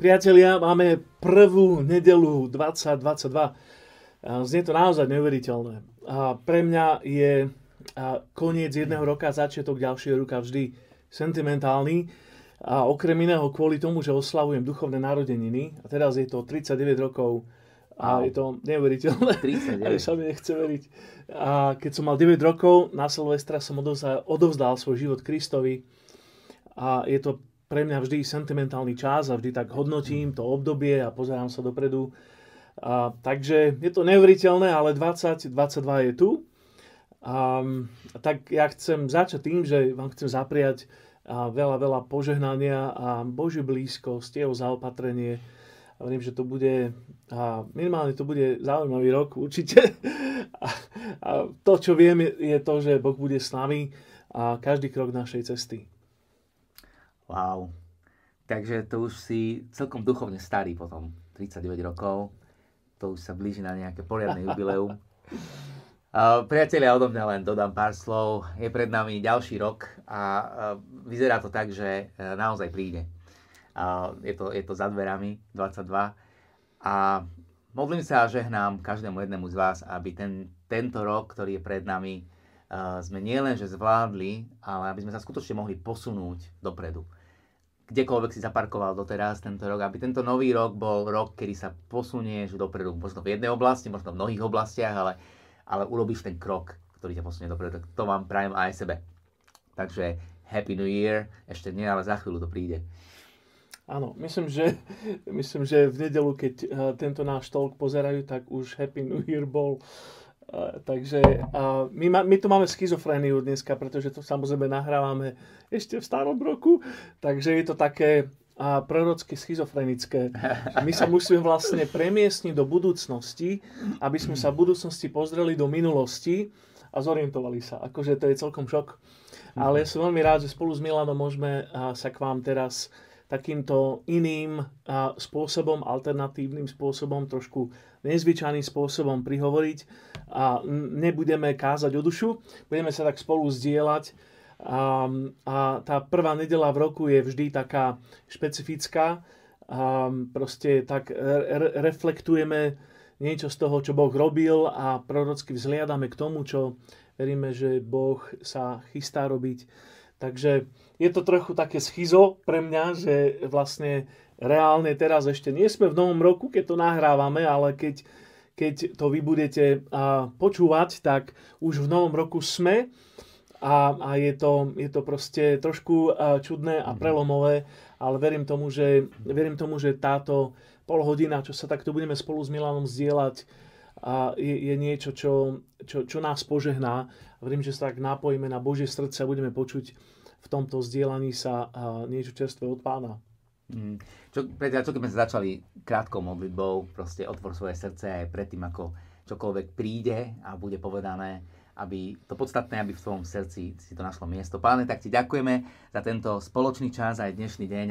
Priatelia, máme prvú nedeľu 2022. Znie to naozaj neuveriteľné. A pre mňa je koniec jedného roka, začiatok ďalšieho roka vždy sentimentálny. A okrem iného kvôli tomu, že oslavujem duchovné narodeniny. A teraz je to 39 rokov a je to neuveriteľné. 39. Ale sa mi nechce veriť. A keď som mal 9 rokov, na Silvestra som odovzdal svoj život Kristovi. A je to pre mňa vždy sentimentálny čas a vždy tak hodnotím to obdobie a pozerám sa dopredu. Takže je to neuveriteľné, ale 2022 je tu. Tak ja chcem začať tým, že vám chcem zapriať veľa požehnania a Božiu blízkosť, jeho zaopatrenie. Verím, že to bude, minimálne to bude zaujímavý rok určite. A to, čo viem, je to, že Boh bude s nami a každý krok našej cesty. Wow, takže to už si celkom duchovne starý potom, 39 rokov, to už sa blíži na nejaké poriadne jubileum. Priatelia, odo mňa len dodám pár slov, je pred nami ďalší rok a vyzerá to tak, že naozaj príde. Je to za dverami, 22, a modlím sa a žehnám každému jednému z vás, aby tento rok, ktorý je pred nami, sme nielenže zvládli, ale aby sme sa skutočne mohli posunúť dopredu. Kdekoľvek si zaparkoval doteraz tento rok, aby tento nový rok bol rok, kedy sa posunieš dopredu, možno v jednej oblasti, možno v mnohých oblastiach, ale urobíš ten krok, ktorý ťa posunie dopredu. To vám prajem aj sebe. Takže Happy New Year, ešte nie, ale za chvíľu to príde. Áno, myslím, že v nedeľu, keď tento náš talk pozerajú, tak už Happy New Year bol. Takže my tu máme schizofréniu dneska, pretože to samozrejme nahrávame ešte v starom roku, takže je to také prorocky schizofrenické. My sa musíme vlastne premiestniť do budúcnosti, aby sme sa v budúcnosti pozreli do minulosti a zorientovali sa. Akože to je celkom šok. Ale ja som veľmi rád, že spolu s Milanom môžeme sa k vám teraz takýmto iným spôsobom, alternatívnym spôsobom, trošku nezvyčajným spôsobom prihovoriť. A nebudeme kázať o dušu, budeme sa tak spolu zdieľať. A tá prvá nedeľa v roku je vždy taká špecifická. Proste tak reflektujeme niečo z toho, čo Boh robil, a prorocky vzhliadame k tomu, čo veríme, že Boh sa chystá robiť. Takže je to trochu také schizo pre mňa, že vlastne reálne teraz ešte nie sme v novom roku, keď to nahrávame, ale keď to vy budete počúvať, tak už v novom roku sme a je to proste trošku čudné a prelomové, ale verím tomu, že táto polhodina, čo sa takto budeme spolu s Milanom zdieľať, je niečo, čo nás požehná. Verím, že sa tak napojíme na Božie srdce a budeme počuť v tomto zdieľaní sa niečo čerstvé od Pána. Čo keď sme začali krátkou modlitbou, proste otvor svoje srdce aj predtým, ako čokoľvek príde a bude povedané, aby to podstatné, aby v tvojom srdci si to našlo miesto. Páne, tak ti ďakujeme za tento spoločný čas aj dnešný deň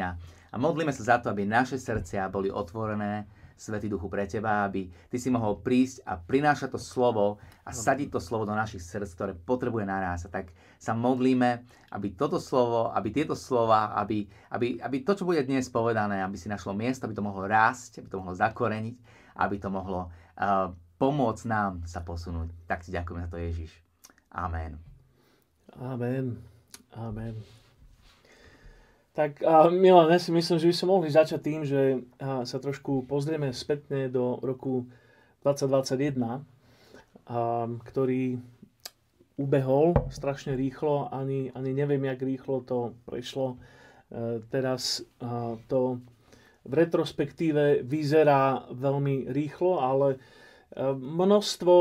a modlíme sa za to, aby naše srdcia boli otvorené, Svätý Duchu, pre teba, aby ty si mohol prísť a prinášať to slovo a sadiť to slovo do našich srdc, ktoré potrebuje naraz. A tak sa modlíme, aby toto slovo, aby tieto slova, aby to, čo bude dnes povedané, aby si našlo miesto, aby to mohlo rásť, aby to mohlo zakoreniť, aby to mohlo pomôcť nám sa posunúť. Tak ti ďakujem za to, Ježiš. Amen. Amen. Amen. Tak Milan, ja si myslím, že by sme mohli začať tým, že sa trošku pozrieme spätne do roku 2021, ktorý ubehol strašne rýchlo, ani neviem, jak rýchlo to prešlo. Teraz to v retrospektíve vyzerá veľmi rýchlo, ale množstvo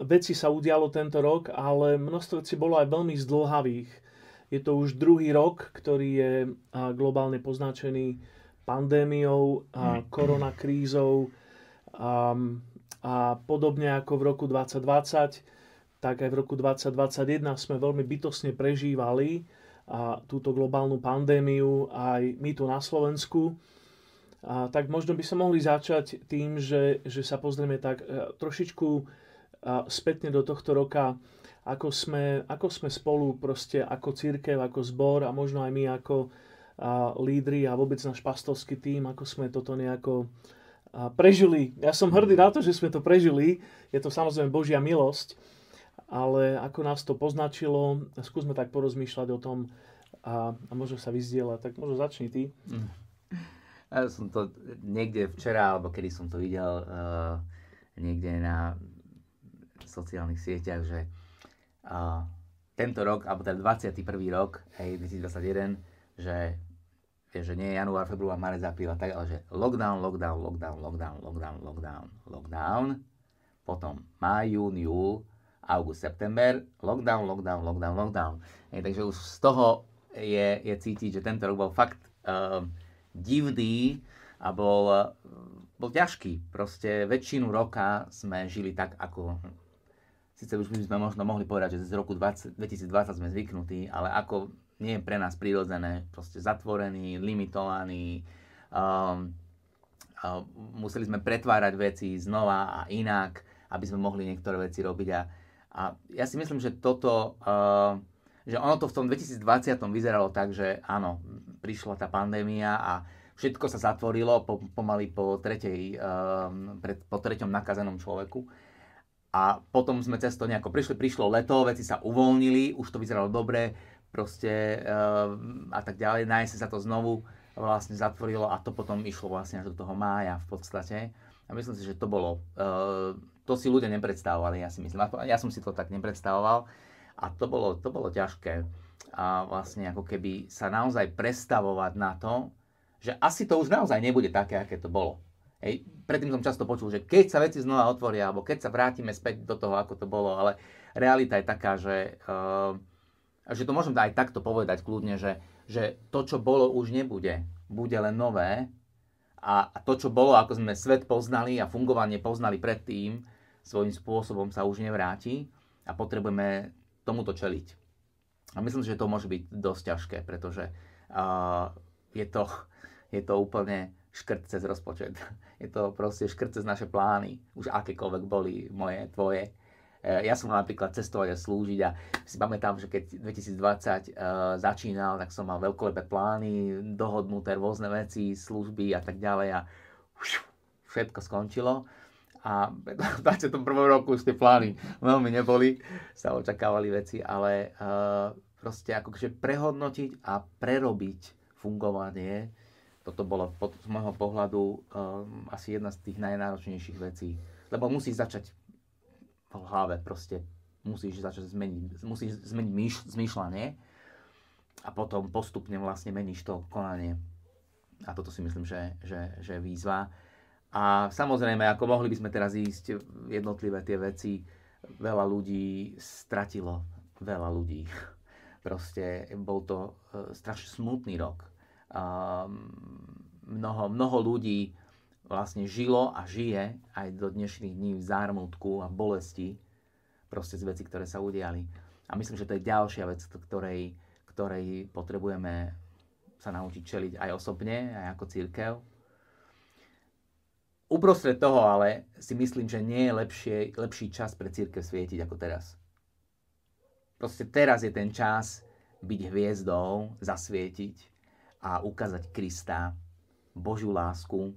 vecí sa udialo tento rok, ale množstvo vecí bolo aj veľmi zdĺhavých. Je to už druhý rok, ktorý je globálne poznačený pandémiou, koronakrízou a podobne ako v roku 2020, tak aj v roku 2021 sme veľmi bytostne prežívali túto globálnu pandémiu aj my tu na Slovensku. Tak možno by sa mohli začať tým, že sa pozrieme tak trošičku spätne do tohto roka, ako sme spolu proste, ako cirkev, ako zbor a možno aj my ako lídri a vôbec náš pastorský tím, ako sme toto nejako prežili. Ja som hrdý na to, že sme to prežili. Je to samozrejme Božia milosť, ale ako nás to poznačilo, skúsme tak porozmýšľať o tom a možno sa vyzdieľať. Tak možno začni ty. Ja som to niekde včera, alebo kedy som to videl niekde na sociálnych sieťach, že tento rok, alebo ten 21. rok, hej, 2021, že nie je január, február, marec, apríl a tak, ale že lockdown, potom máj, jún, júl, august, september, lockdown. Hej, takže už z toho je cítiť, že tento rok bol fakt divný a bol ťažký. Proste väčšinu roka sme žili tak, ako... Sice už by sme možno mohli povedať, že z roku 2020 sme zvyknutí, ale ako nie je pre nás prirodzené, proste zatvorení, limitovaní. Museli sme pretvárať veci znova a inak, aby sme mohli niektoré veci robiť. A ja si myslím, že toto, že ono to v tom 2020 vyzeralo tak, že áno, prišla tá pandémia a všetko sa zatvorilo pomaly po treťom nakazenom človeku. A potom sme cez to nejako prišlo leto, veci sa uvoľnili, už to vyzeralo dobre, proste a tak ďalej. Na jeseň sa to znovu vlastne zatvorilo a to potom išlo vlastne až do toho mája v podstate. A myslím si, že to bolo, to si ľudia nepredstavovali, ja si myslím. Ja som si to tak nepredstavoval a to bolo ťažké. A vlastne ako keby sa naozaj prestavovať na to, že asi to už naozaj nebude také, aké to bolo. Hej, predtým som často počul, že keď sa veci znova otvoria, alebo keď sa vrátime späť do toho, ako to bolo, ale realita je taká, že to môžem aj takto povedať kľudne, že to, čo bolo, už nebude. Bude len nové a to, čo bolo, ako sme svet poznali a fungovanie poznali predtým, svojím spôsobom sa už nevráti a potrebujeme tomuto čeliť. A myslím, že to môže byť dosť ťažké, pretože je to úplne... škrt cez rozpočet. Je to proste škrt cez naše plány, už akékoľvek boli moje, tvoje. Ja som napríklad cestovať a slúžiť a si pamätám, že keď 2020 začínal, tak som mal veľkolepé plány, dohodnuté rôzne veci, služby a tak ďalej a všetko skončilo. A v 21. roku už tie plány veľmi neboli, sa očakávali veci, ale proste akože prehodnotiť a prerobiť fungovanie. Toto bolo z môjho pohľadu asi jedna z tých najnáročnejších vecí. Lebo musíš začať v hlave proste. Musíš začať zmeniť zmýšľanie a potom postupne vlastne meníš to konanie. A toto si myslím, že je výzva. A samozrejme, ako mohli by sme teraz ísť jednotlivé tie veci, veľa ľudí stratilo. Veľa ľudí. Proste bol to strašne smutný rok. Mnoho ľudí vlastne žilo a žije aj do dnešných dní v zármutku a bolesti proste z vecí, ktoré sa udiali. A myslím, že to je ďalšia vec, ktorej potrebujeme sa naučiť čeliť aj osobne, aj ako cirkev. Uprostred toho ale si myslím, že nie je lepší čas pre cirkev svietiť ako teraz. Proste teraz je ten čas byť hviezdou, zasvietiť a ukázať Krista, Božiu lásku,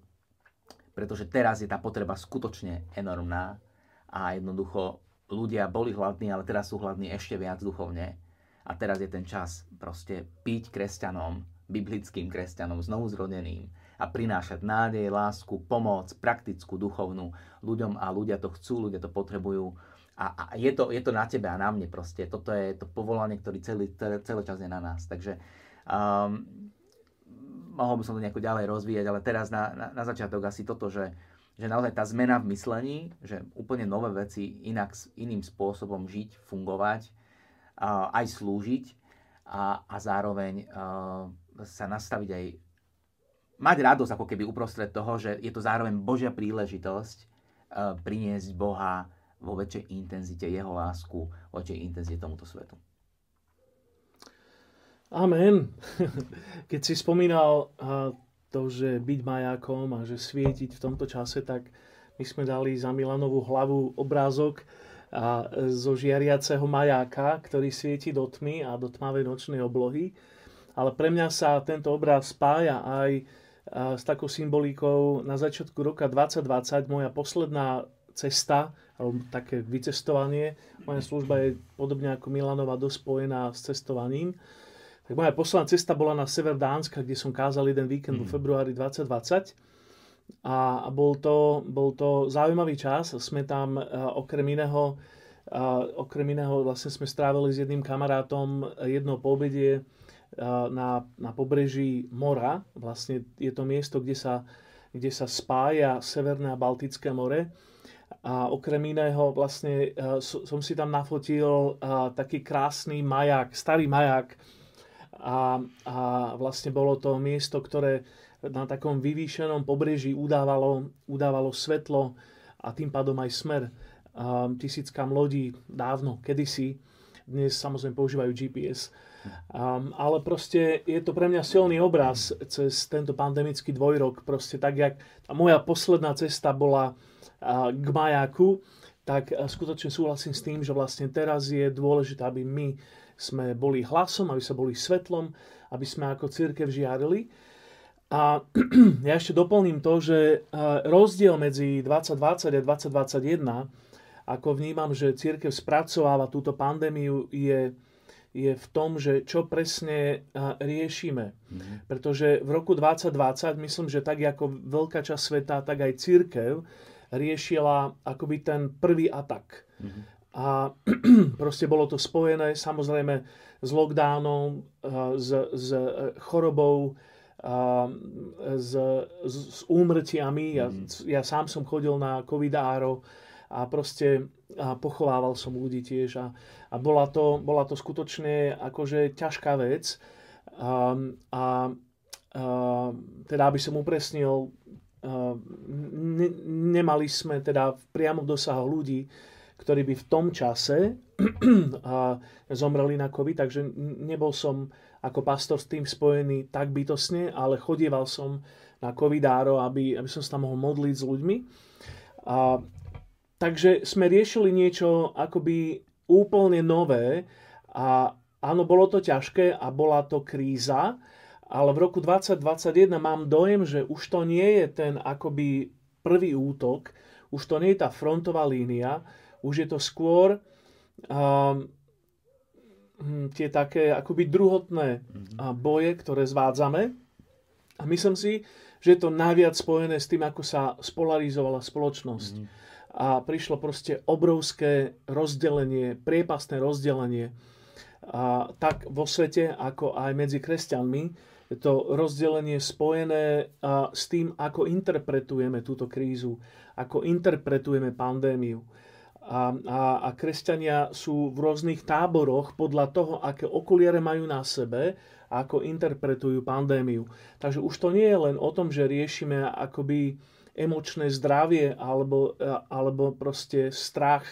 pretože teraz je tá potreba skutočne enormná a jednoducho ľudia boli hladní, ale teraz sú hladní ešte viac duchovne a teraz je ten čas proste byť kresťanom, biblickým kresťanom, znovuzrodeným a prinášať nádej, lásku, pomoc, praktickú, duchovnú ľuďom a ľudia to chcú, ľudia to potrebujú a je to na tebe a na mne proste. Toto je to povolanie, ktoré celý čas je na nás. Takže mohol by som to nejako ďalej rozvíjať, ale teraz na začiatok asi toto, že naozaj tá zmena v myslení, že úplne nové veci iným spôsobom žiť, fungovať, aj slúžiť a zároveň sa nastaviť aj, mať radosť ako keby uprostred toho, že je to zároveň Božia príležitosť priniesť Boha vo väčšej intenzite, jeho lásku, vo väčšej intenzite tomuto svetu. Amen. Keď si spomínal to, že byť majákom a že svietiť v tomto čase, tak my sme dali za Milanovú hlavu obrázok zo žiariaceho majáka, ktorý svieti do tmy a do tmavej nočnej oblohy. A ale pre mňa sa tento obraz spája aj s takou symbolikou na začiatku roka 2020, moja posledná cesta, alebo také vycestovanie. Moja služba je podobne ako Milanova dospojená s cestovaním. Tak moja posledná cesta bola na sever Dánska, kde som kázal jeden víkend vo februári 2020. A bol to zaujímavý čas. Sme tam okrem iného vlastne sme strávili s jedným kamarátom jedno poobedie na pobreží mora. Vlastne je to miesto, kde sa spája Severné a Baltické more. A okrem iného vlastne som si tam nafotil taký krásny maják, starý maják. A vlastne bolo to miesto, ktoré na takom vyvýšenom pobreží udávalo svetlo a tým pádom aj smer tisíckam lodí dávno, kedysi. Dnes samozrejme používajú GPS. Ale proste je to pre mňa silný obraz cez tento pandemický dvojrok. Proste tak, jak tá moja posledná cesta bola k majáku, tak skutočne súhlasím s tým, že vlastne teraz je dôležité, aby my sme boli hlasom, aby sme boli svetlom, aby sme ako cirkev žiarili. A ja ešte doplním to, že rozdiel medzi 2020 a 2021, ako vnímam, že cirkev spracováva túto pandémiu, je v tom, že čo presne riešime. Pretože v roku 2020, myslím, že tak ako veľká časť sveta, tak aj cirkev riešila akoby ten prvý atak. A proste bolo to spojené samozrejme s lockdownom, s chorobou, s úmrtiami. Ja sám som chodil na covidáro a proste pochovával som ľudí tiež a bola to skutočne akože ťažká vec teda aby som upresnil, nemali sme teda priamo v dosahu ľudí, ktorí by v tom čase zomreli na COVID, takže nebol som ako pastor s tým spojený tak bytostne, ale chodieval som na covidáro, aby som sa tam mohol modliť s ľuďmi. Takže sme riešili niečo akoby úplne nové a áno, bolo to ťažké a bola to kríza, ale v roku 2021 mám dojem, že už to nie je ten akoby prvý útok, už to nie je tá frontová línia, už je to skôr tie také akoby druhotné boje, ktoré zvádzame. A myslím si, že je to najviac spojené s tým, ako sa spolarizovala spoločnosť. A prišlo proste obrovské rozdelenie, priepastné rozdelenie tak vo svete, ako aj medzi kresťanmi. Je to rozdelenie spojené s tým, ako interpretujeme túto krízu, ako interpretujeme pandémiu. A kresťania sú v rôznych táboroch podľa toho, aké okuliare majú na sebe, ako interpretujú pandémiu. Takže už to nie je len o tom, že riešime akoby emočné zdravie alebo proste strach,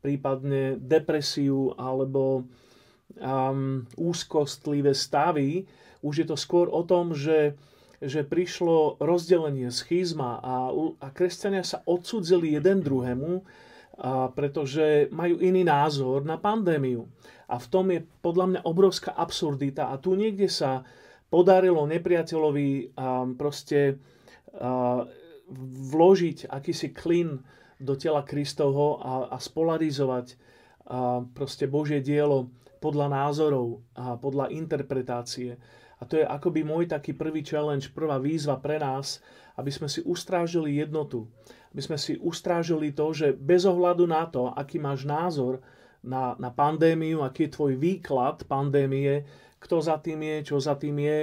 prípadne depresiu alebo úzkostlivé stavy. Už je to skôr o tom, že prišlo rozdelenie, schizma a kresťania sa odsudzili jeden druhému, pretože majú iný názor na pandémiu. A v tom je podľa mňa obrovská absurdita. A tu niekde sa podarilo nepriateľovi proste vložiť akýsi klin do tela Kristovho a spolarizovať proste Božie dielo podľa názorov a podľa interpretácie. A to je akoby môj taký prvý challenge, prvá výzva pre nás, aby sme si ustrážili jednotu. Aby sme si ustrážili to, že bez ohľadu na to, aký máš názor na pandémiu, aký je tvoj výklad pandémie, kto za tým je, čo za tým je,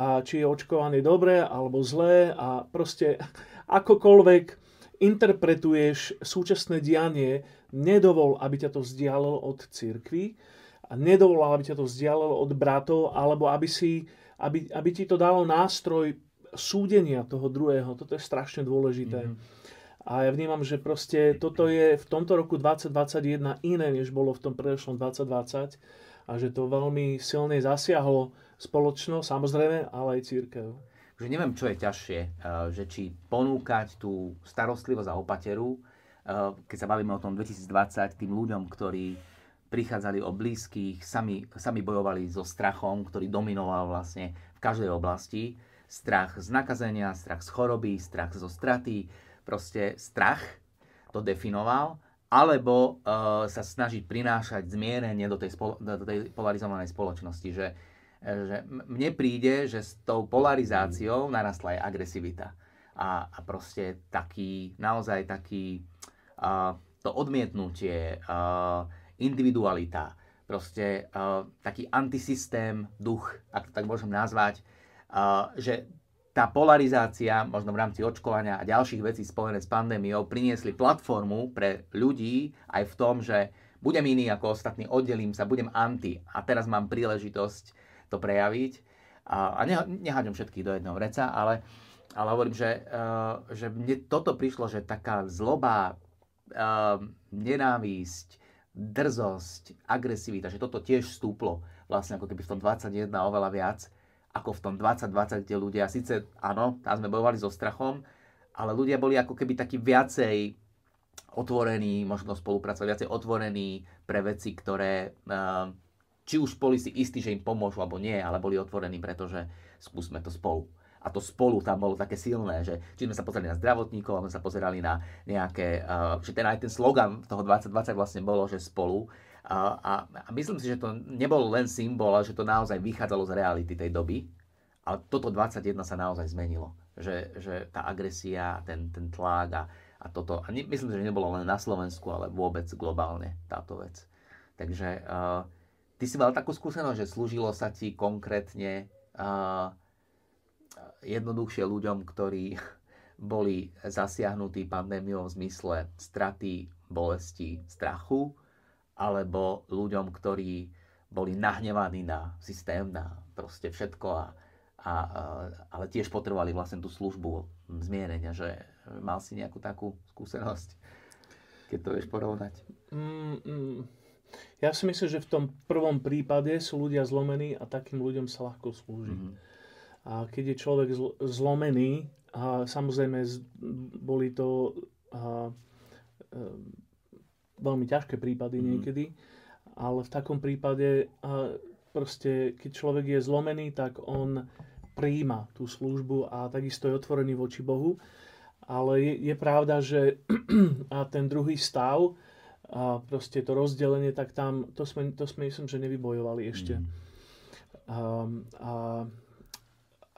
a či je očkovaný dobre alebo zlé a proste akokoľvek interpretuješ súčasné dianie, nedovol, aby ťa to vzdialilo od cirkvi a nedovol, aby ťa to vzdialilo od bratov alebo aby ti to dalo nástroj súdenia toho druhého. Toto je strašne dôležité. A ja vnímam, že proste toto je v tomto roku 2021 iné, než bolo v tom predošlom 2020 a že to veľmi silne zasiahlo spoločnosť, samozrejme, ale aj cirkev. Že neviem, čo je ťažšie, že či ponúkať tú starostlivosť a opateru, keď sa bavíme o tom 2020, tým ľuďom, ktorí prichádzali o blízkych, sami bojovali so strachom, ktorý dominoval vlastne v každej oblasti. Strach z nakazenia, strach z choroby, strach zo straty, proste strach to definoval, alebo sa snažiť prinášať zmierenie do tej polarizovanej spoločnosti. Že mne príde, že s tou polarizáciou narastla aj agresivita. A proste naozaj to odmietnutie, individualita, proste taký antisystém, duch, ak to tak môžem nazvať, že tá polarizácia, možno v rámci očkovania a ďalších vecí spojené s pandémiou, priniesli platformu pre ľudí aj v tom, že budem iný ako ostatní, oddelím sa, budem anti a teraz mám príležitosť to prejaviť. A nehaďom všetkých do jedného vreca, ale hovorím, že mne toto prišlo, že taká zloba, nenávisť, drzosť, agresivita, že toto tiež stúplo vlastne ako keby v tom 21 oveľa viac, ako v tom 2020, kde ľudia, síce áno, tam sme bojovali so strachom, ale ľudia boli ako keby takí viacej otvorení, možno spolupracovať, viacej otvorení pre veci, ktoré, či už boli si istí, že im pomôžu, alebo nie, ale boli otvorení, pretože skúsme to spolu. A to spolu tam bolo také silné, že či sme sa pozerali na zdravotníkov, sme sa pozerali na nejaké, že aj ten slogan toho 2020 vlastne bolo, že spolu. A myslím si, že to nebol len symbol, ale že to naozaj vychádzalo z reality tej doby. Ale toto 21 sa naozaj zmenilo. Že tá agresia, ten tlak a toto. A myslím si, že nebolo len na Slovensku, ale vôbec globálne táto vec. Takže ty si mal takú skúsenosť, že slúžilo sa ti konkrétne jednoduchšie ľuďom, ktorí boli zasiahnutí pandémiou v zmysle straty, bolesti, strachu, alebo ľuďom, ktorí boli nahnevaní na systém, na proste všetko, ale tiež potrebovali vlastne tú službu zmierenia, že mal si nejakú takú skúsenosť, keď to vieš porovnať? Ja si myslím, že v tom prvom prípade sú ľudia zlomení a takým ľuďom sa ľahko slúži. A keď je človek zlomený, a samozrejme boli to veľmi ťažké prípady niekedy, ale v takom prípade proste, keď človek je zlomený, tak on prijíma tú službu a takisto je otvorený voči Bohu. Ale je pravda, že a ten druhý stav, a proste to rozdelenie, tak tam, to sme myslím, že nevybojovali ešte.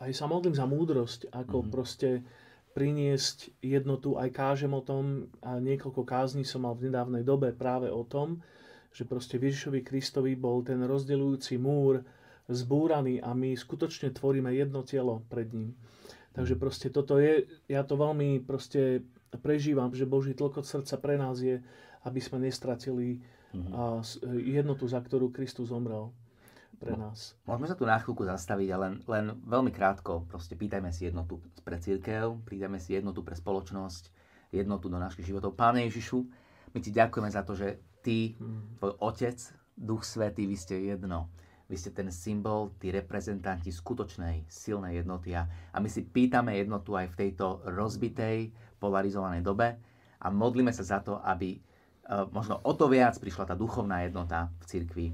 Aj sa modlím za múdrosť, ako proste priniesť jednotu, aj kážem o tom, a niekoľko kázní som mal v nedávnej dobe práve o tom, že proste Ježišovi Kristovi bol ten rozdeľujúci múr zbúraný a my skutočne tvoríme jedno telo pred ním. Takže proste toto je, ja to veľmi proste prežívam, že Boží tlkot srdca pre nás je, aby sme nestratili jednotu, za ktorú Kristus zomrel. Pre nás. Môžeme sa tu na chvíľku zastaviť, ale len veľmi krátko. Proste pýtajme si jednotu pre cirkev, pýtajme si jednotu pre spoločnosť, jednotu do našich životov. Páne Ježišu, my ti ďakujeme za to, že ty, tvoj Otec, Duch Svätý, vy ste jedno. Vy ste ten symbol, tí reprezentanti skutočnej, silnej jednoty. A my si pýtame jednotu aj v tejto rozbitej, polarizovanej dobe a modlíme sa za to, aby možno o to viac prišla tá duchovná jednota v cirkvi,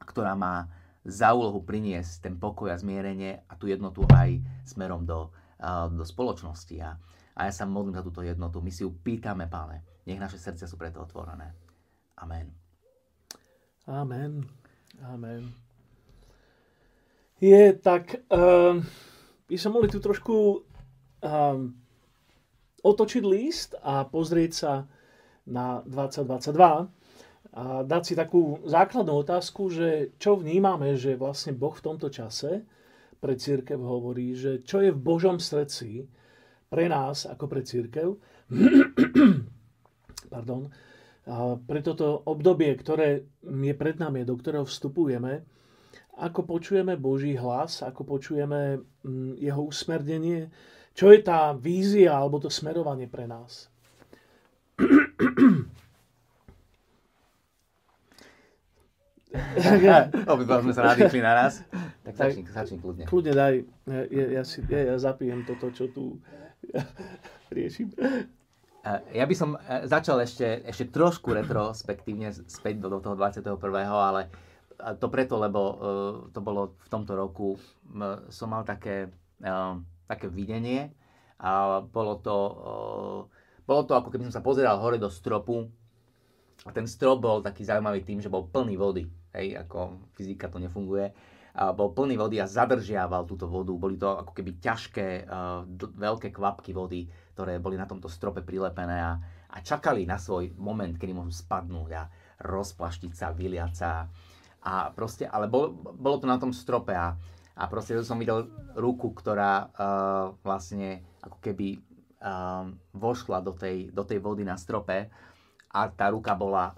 ktorá má za úlohu priniesť ten pokoj a zmierenie a tú jednotu aj smerom do spoločnosti. A ja sa modlím za túto jednotu. My si ju pýtame, Páne. Nech naše srdcia sú preto otvorené. Amen. Amen. Amen. By sme mohli tu trošku otočiť list a pozrieť sa na 2022. A dať si takú základnú otázku, že čo vnímame, že vlastne Boh v tomto čase pre cirkev hovorí, že čo je v Božom srdci pre nás ako pre cirkev, pardon, pre toto obdobie, ktoré je pred nami, do ktorého vstupujeme, ako počujeme Boží hlas, ako počujeme jeho usmernenie, čo je tá vízia alebo to smerovanie pre nás. Obidva sme sa nadýchli naraz. Tak začni kľudne. Kľudne daj, ja zapijem toto, čo tu riešim. Ja by som začal ešte trošku retrospektívne späť do toho 21., ale to preto, lebo to bolo v tomto roku, som mal také videnie a bolo to ako keby som sa pozeral hore do stropu a ten strop bol taký zaujímavý tým, že bol plný vody, hej, ako fyzika to nefunguje. Bol plný vody a zadržiaval túto vodu. Boli to ako keby ťažké, veľké kvapky vody, ktoré boli na tomto strope prilepené a čakali na svoj moment, kedy môžu spadnúť a rozplaštiť sa, vyliať sa. A proste, ale bolo to na tom strope a proste som videl ruku, ktorá vlastne ako keby vošla do tej vody na strope a tá ruka bola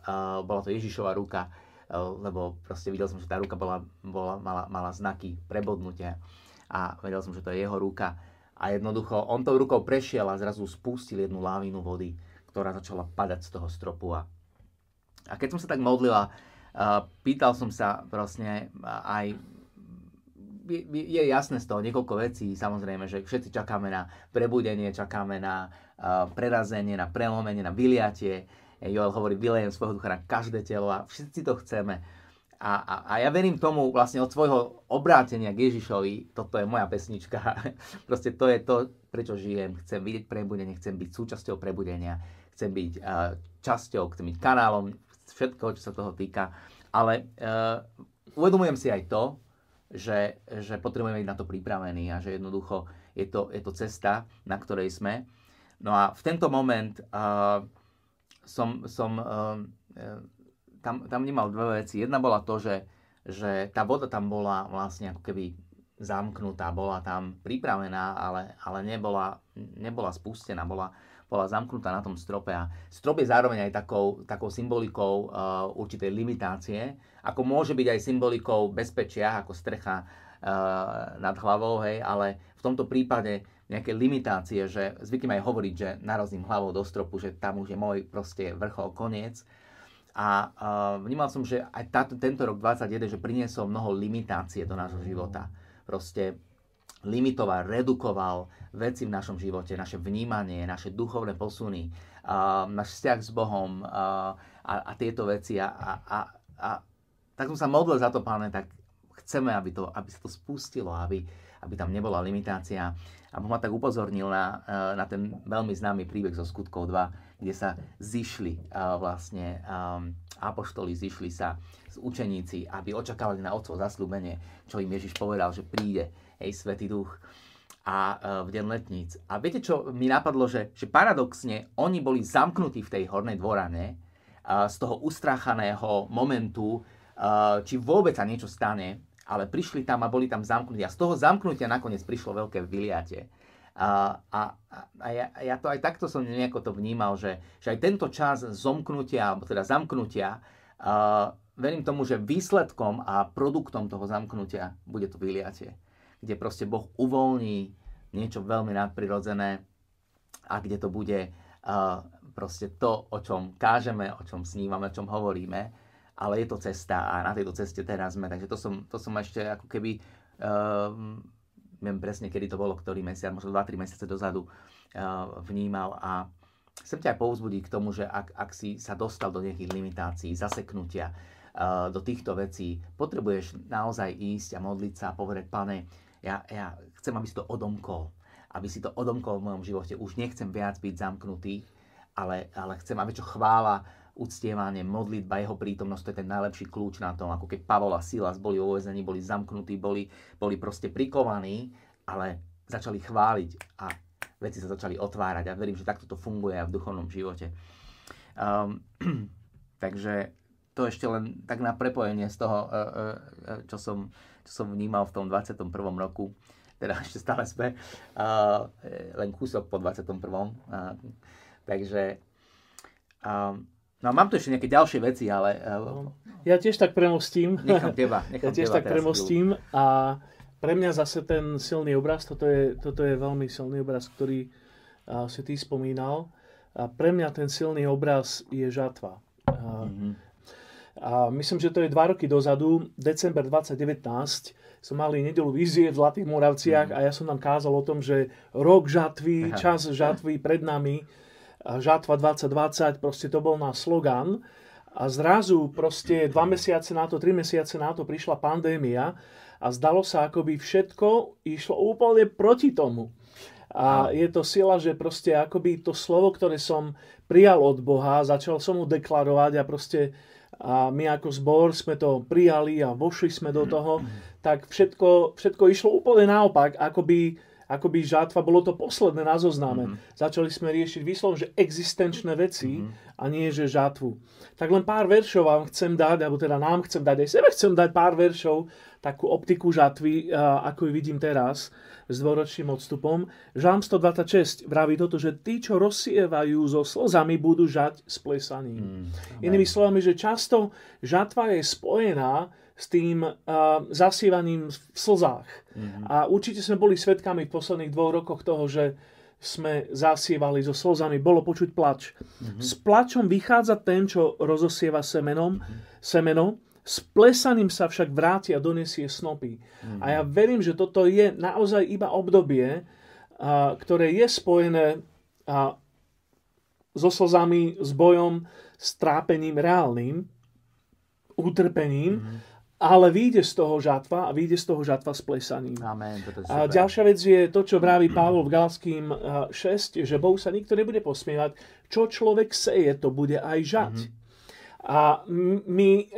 to Ježišova ruka, lebo proste videl som, že tá ruka mala znaky prebodnutia a vedel som, že to je jeho ruka. A jednoducho on tou rukou prešiel a zrazu spustil jednu lávinu vody, ktorá začala padať z toho stropu. A keď som sa tak modlila, pýtal som sa proste aj, je jasné z toho niekoľko vecí, samozrejme, že všetci čakáme na prebudenie, čakáme na prerazenie, na prelomenie, na vyliatie. Joel hovorí, vylejem svojho ducha na každé telo a všetci to chceme. A ja verím tomu vlastne od svojho obrátenia k Ježišovi, toto je moja pesnička, proste to je to, prečo žijem. Chcem vidieť prebudenie, chcem byť súčasťou prebudenia, chcem byť časťou, chcem byť kanálom všetkoho, čo sa toho týka. Ale uvedomujem si aj to, že potrebujeme byť na to pripravení a že jednoducho je to cesta, na ktorej sme. No a v tento moment som tam vnímal dve veci. Jedna bola to, že tá voda tam bola vlastne ako keby zamknutá, bola tam pripravená, ale nebola spustená, bola zamknutá na tom strope. A strop je zároveň aj takou symbolikou určitej limitácie, ako môže byť aj symbolikou bezpečia, ako strecha nad hlavou, hej, ale v tomto prípade nejaké limitácie, že zvyknem aj hovoriť, že narazím hlavou do stropu, že tam už je môj proste vrchol, koniec. A vnímal som, že aj tento rok 2021, že priniesol mnoho limitácie do nášho života. Proste limitoval, redukoval veci v našom živote, naše vnímanie, naše duchovné posuny, náš vzťah s Bohom a tieto veci. A tak som sa modlil za to, Páne, tak chceme, aby sa to spustilo, aby tam nebola limitácia. A Boh ma tak upozornil na ten veľmi známy príbeh zo Skutkov 2, kde sa zišli vlastne, apoštoli zišli sa z učeníci, aby očakávali na Otcovo zasľúbenie, čo im Ježiš povedal, že príde, hej, Svätý Duch, a v deň letníc. A viete, čo mi napadlo, že paradoxne oni boli zamknutí v tej hornej dvorane z toho ustráchaného momentu, či vôbec sa niečo stane, ale prišli tam a boli tam zamknutí. A z toho zamknutia nakoniec prišlo veľké vyliatie. A ja to aj takto som nejako to vnímal, že aj tento čas zomknutia, alebo teda zamknutia, verím tomu, že výsledkom a produktom toho zamknutia bude to vyliatie, kde proste Boh uvoľní niečo veľmi nadprirodzené a kde to bude proste to, o čom kážeme, o čom snívame, o čom hovoríme. Ale je to cesta a na tejto ceste teraz sme. Takže to som ešte ako keby, neviem presne, kedy to bolo, ktorý mesiac, možno 2-3 mesiace dozadu vnímal. A chcem ťa aj povzbudiť k tomu, že ak si sa dostal do nejakých limitácií, zaseknutia, do týchto vecí, potrebuješ naozaj ísť a modliť sa a povedať, Pane, ja chcem, aby si to odomkol. Aby si to odomkol v mojom živote. Už nechcem viac byť zamknutý, ale chcem, aby čo chvála, uctievanie, modlitba, jeho prítomnosť, to je ten najlepší kľúč na tom, ako keď Pavol a Silas boli vo väzení, boli zamknutí, boli proste prikovaní, ale začali chváliť a veci sa začali otvárať a verím, že takto to funguje aj v duchovnom živote. Takže to ešte len tak na prepojenie z toho, čo som vnímal v tom 21. roku, teda ešte stále sme len kúsok po 21. Takže no mám tu ešte nejaké ďalšie veci, ale... Ja tiež tak premostím. Nechám teba. A pre mňa zase ten silný obraz, toto je veľmi silný obraz, ktorý si ty spomínal. A pre mňa ten silný obraz je žatva. A myslím, že to je 2 roky dozadu, december 2019, som mali nedeľu vízie v Zlatých Moravciach a ja som tam kázal o tom, že rok žatvy, čas žatvy pred nami. Žatva 2020, proste to bol náš slogan. A zrazu proste 2 mesiace na to, 3 mesiace na to prišla pandémia a zdalo sa, akoby všetko išlo úplne proti tomu. A je to sila, že proste akoby to slovo, ktoré som prijal od Boha, začal som mu deklarovať a proste a my ako zbor sme to prijali a vošli sme do toho, tak všetko išlo úplne naopak, akoby žatva, bolo to posledné na zozname. Začali sme riešiť výslovne, že existenčné veci a nie, že žatvu. Tak len pár veršov vám chcem dať, alebo teda nám chcem dať, aj sebe chcem dať pár veršov, takú optiku žatvy, ako ju vidím teraz, s dvoročným odstupom. Žalm 126 vraví toto, že tí, čo rozsievajú so slzami, budú žať s plesaním. Inými slovami, že často žatva je spojená s tým zasievaním v slzách. A určite sme boli svedkami v posledných 2 rokoch toho, že sme zasievali so slzami, bolo počuť plač. S plačom vychádza ten, čo rozosieva semeno, s plesaním sa však vráti a donesie snopy. A ja verím, že toto je naozaj iba obdobie, ktoré je spojené so slzami, s bojom, s trápením reálnym, utrpením, ale vyjde z toho žatva a vyjde z toho žatva s plesaním. Amen, toto je super. A ďalšia vec je to, čo vraví Pavol v Galským 6, že Bohu sa nikto nebude posmievať. Čo človek seje, to bude aj žať. A my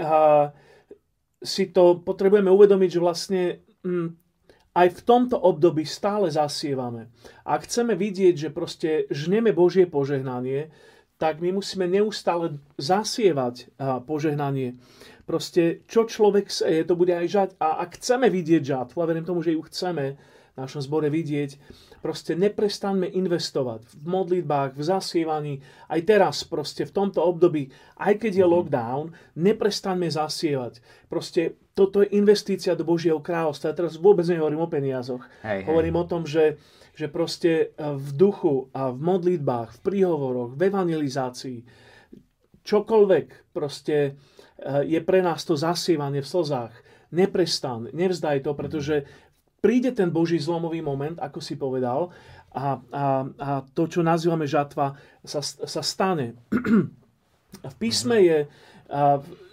si to potrebujeme uvedomiť, že vlastne aj v tomto období stále zasievame. A chceme vidieť, že proste žneme Božie požehnanie, tak my musíme neustále zasievať požehnanie. Proste, čo človek seje, to bude aj žať. A ak chceme vidieť žatvu, a verím tomu, že ju chceme v našom zbore vidieť, proste neprestaňme investovať v modlitbách, v zasievaní. Aj teraz, proste v tomto období, aj keď je lockdown, neprestaňme zasievať. Proste, toto je investícia do Božieho kráľovstva. Ja teraz vôbec nehovorím o peniazoch. Hovorím o tom, že proste v duchu a v modlitbách, v príhovoroch, v evangelizácii, čokoľvek proste je pre nás to zasievanie v slzách. Neprestaň, nevzdaj to, pretože príde ten Boží zlomový moment, ako si povedal, a to, čo nazývame žatva, sa stane. V písme je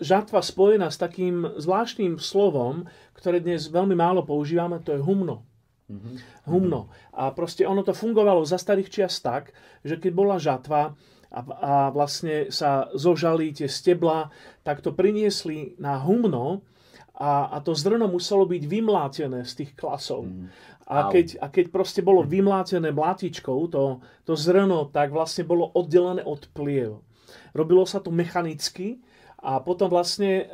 žatva spojená s takým zvláštnym slovom, ktoré dnes veľmi málo používame, to je humno. A proste ono to fungovalo za starých čias tak, že keď bola žatva, a vlastne sa zožali tie stebla, tak to priniesli na humno a to zrno muselo byť vymlátené z tých klasov. A keď proste bolo vymlátené mlátičkou to zrno, tak vlastne bolo oddelené od pliev. Robilo sa to mechanicky a potom vlastne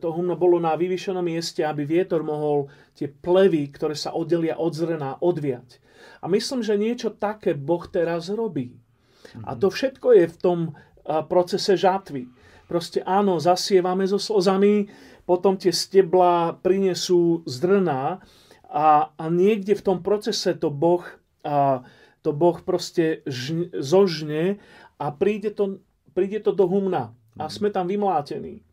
to humno bolo na vyvýšenom mieste, aby vietor mohol tie plevy, ktoré sa oddelia od zrna, odviať. A myslím, že niečo také Boh teraz robí. A to všetko je v tom procese žatvy. Proste áno, zasievame so slzami, potom tie stebla prinesú zrná a niekde v tom procese to Boh proste zožne a príde to do humna. A sme tam vymlátení.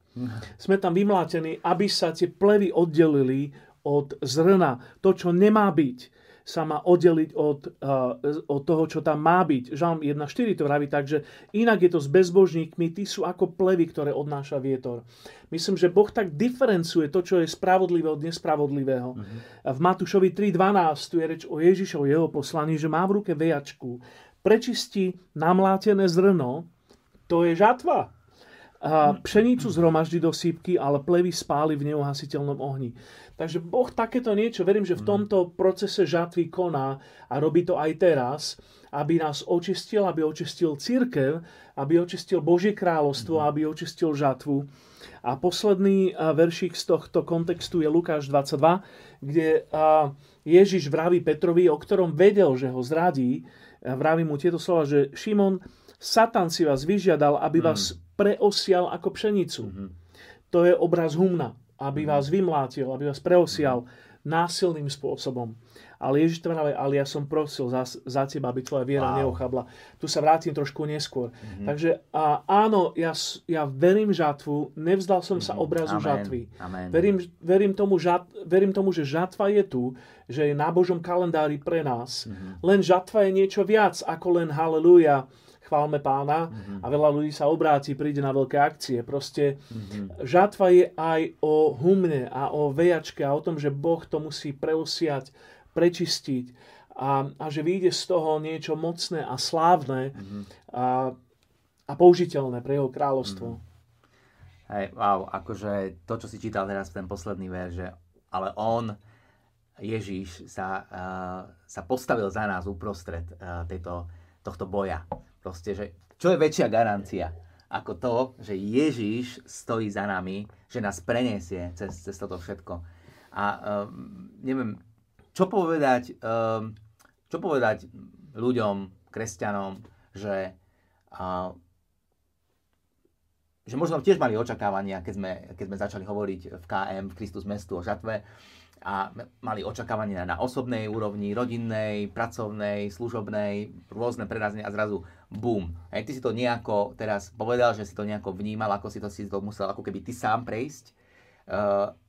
Aby sa tie plevy oddelili od zrna. To, čo nemá byť, sa má oddeliť od toho, čo tam má byť. Žalm 1.4 to vraví tak, že inak je to s bezbožníkmi, tí sú ako plevy, ktoré odnáša vietor. Myslím, že Boh tak diferencuje to, čo je spravodlivé od nespravodlivého. V Matúšovi 3.12 tu je reč o Ježišovi, jeho poslaní, že má v ruke vejačku, prečistí namlátené zrno, to je žatva. Pšenicu zhromaždí do sípky, ale plevy spáli v neuhasiteľnom ohni. Takže Boh takéto niečo, verím, že v tomto procese žatvy koná a robí to aj teraz, aby nás očistil, aby očistil cirkev, aby očistil Božie kráľovstvo, aby očistil žatvu. A posledný veršík z tohto kontextu je Lukáš 22, kde Ježiš vraví Petrovi, o ktorom vedel, že ho zradí, vraví mu tieto slova, že Šimon, Satan si vás vyžiadal, aby vás preosial ako pšenicu. To je obraz humna, aby vás vymlátil, aby vás preosial násilným spôsobom. Ale Ježiš tvrdí, ale ja som prosil za teba, aby tvoja viera neochabla. Tu sa vrátim trošku neskôr. Takže áno, ja verím žatvu, nevzdal som sa obrazu žatvy. Verím tomu, že žatva je tu, že je na Božom kalendári pre nás. Len žatva je niečo viac, ako len haleluja, chválme Pána, a veľa ľudí sa obráti, príde na veľké akcie. Proste žatva je aj o humne a o vejačke a o tom, že Boh to musí preosiať, prečistiť a že vyjde z toho niečo mocné a slávne a použiteľné pre jeho kráľovstvo. Hej, wow, akože to, čo si čítal teraz v ten posledný verš, že ale on, Ježíš, sa postavil za nás uprostred tohto boja. Proste, že čo je väčšia garancia ako to, že Ježíš stojí za nami, že nás preniesie cez toto všetko. A neviem, čo povedať ľuďom, kresťanom, že možno tiež mali očakávania, keď sme začali hovoriť v KM, v Kristus mestu o žatve, a mali očakávania na osobnej úrovni, rodinnej, pracovnej, služobnej, rôzne prerazne a zrazu bum. Ty si to nejako teraz povedal, že si to nejako vnímal, ako si to musel ako keby ty sám prejsť,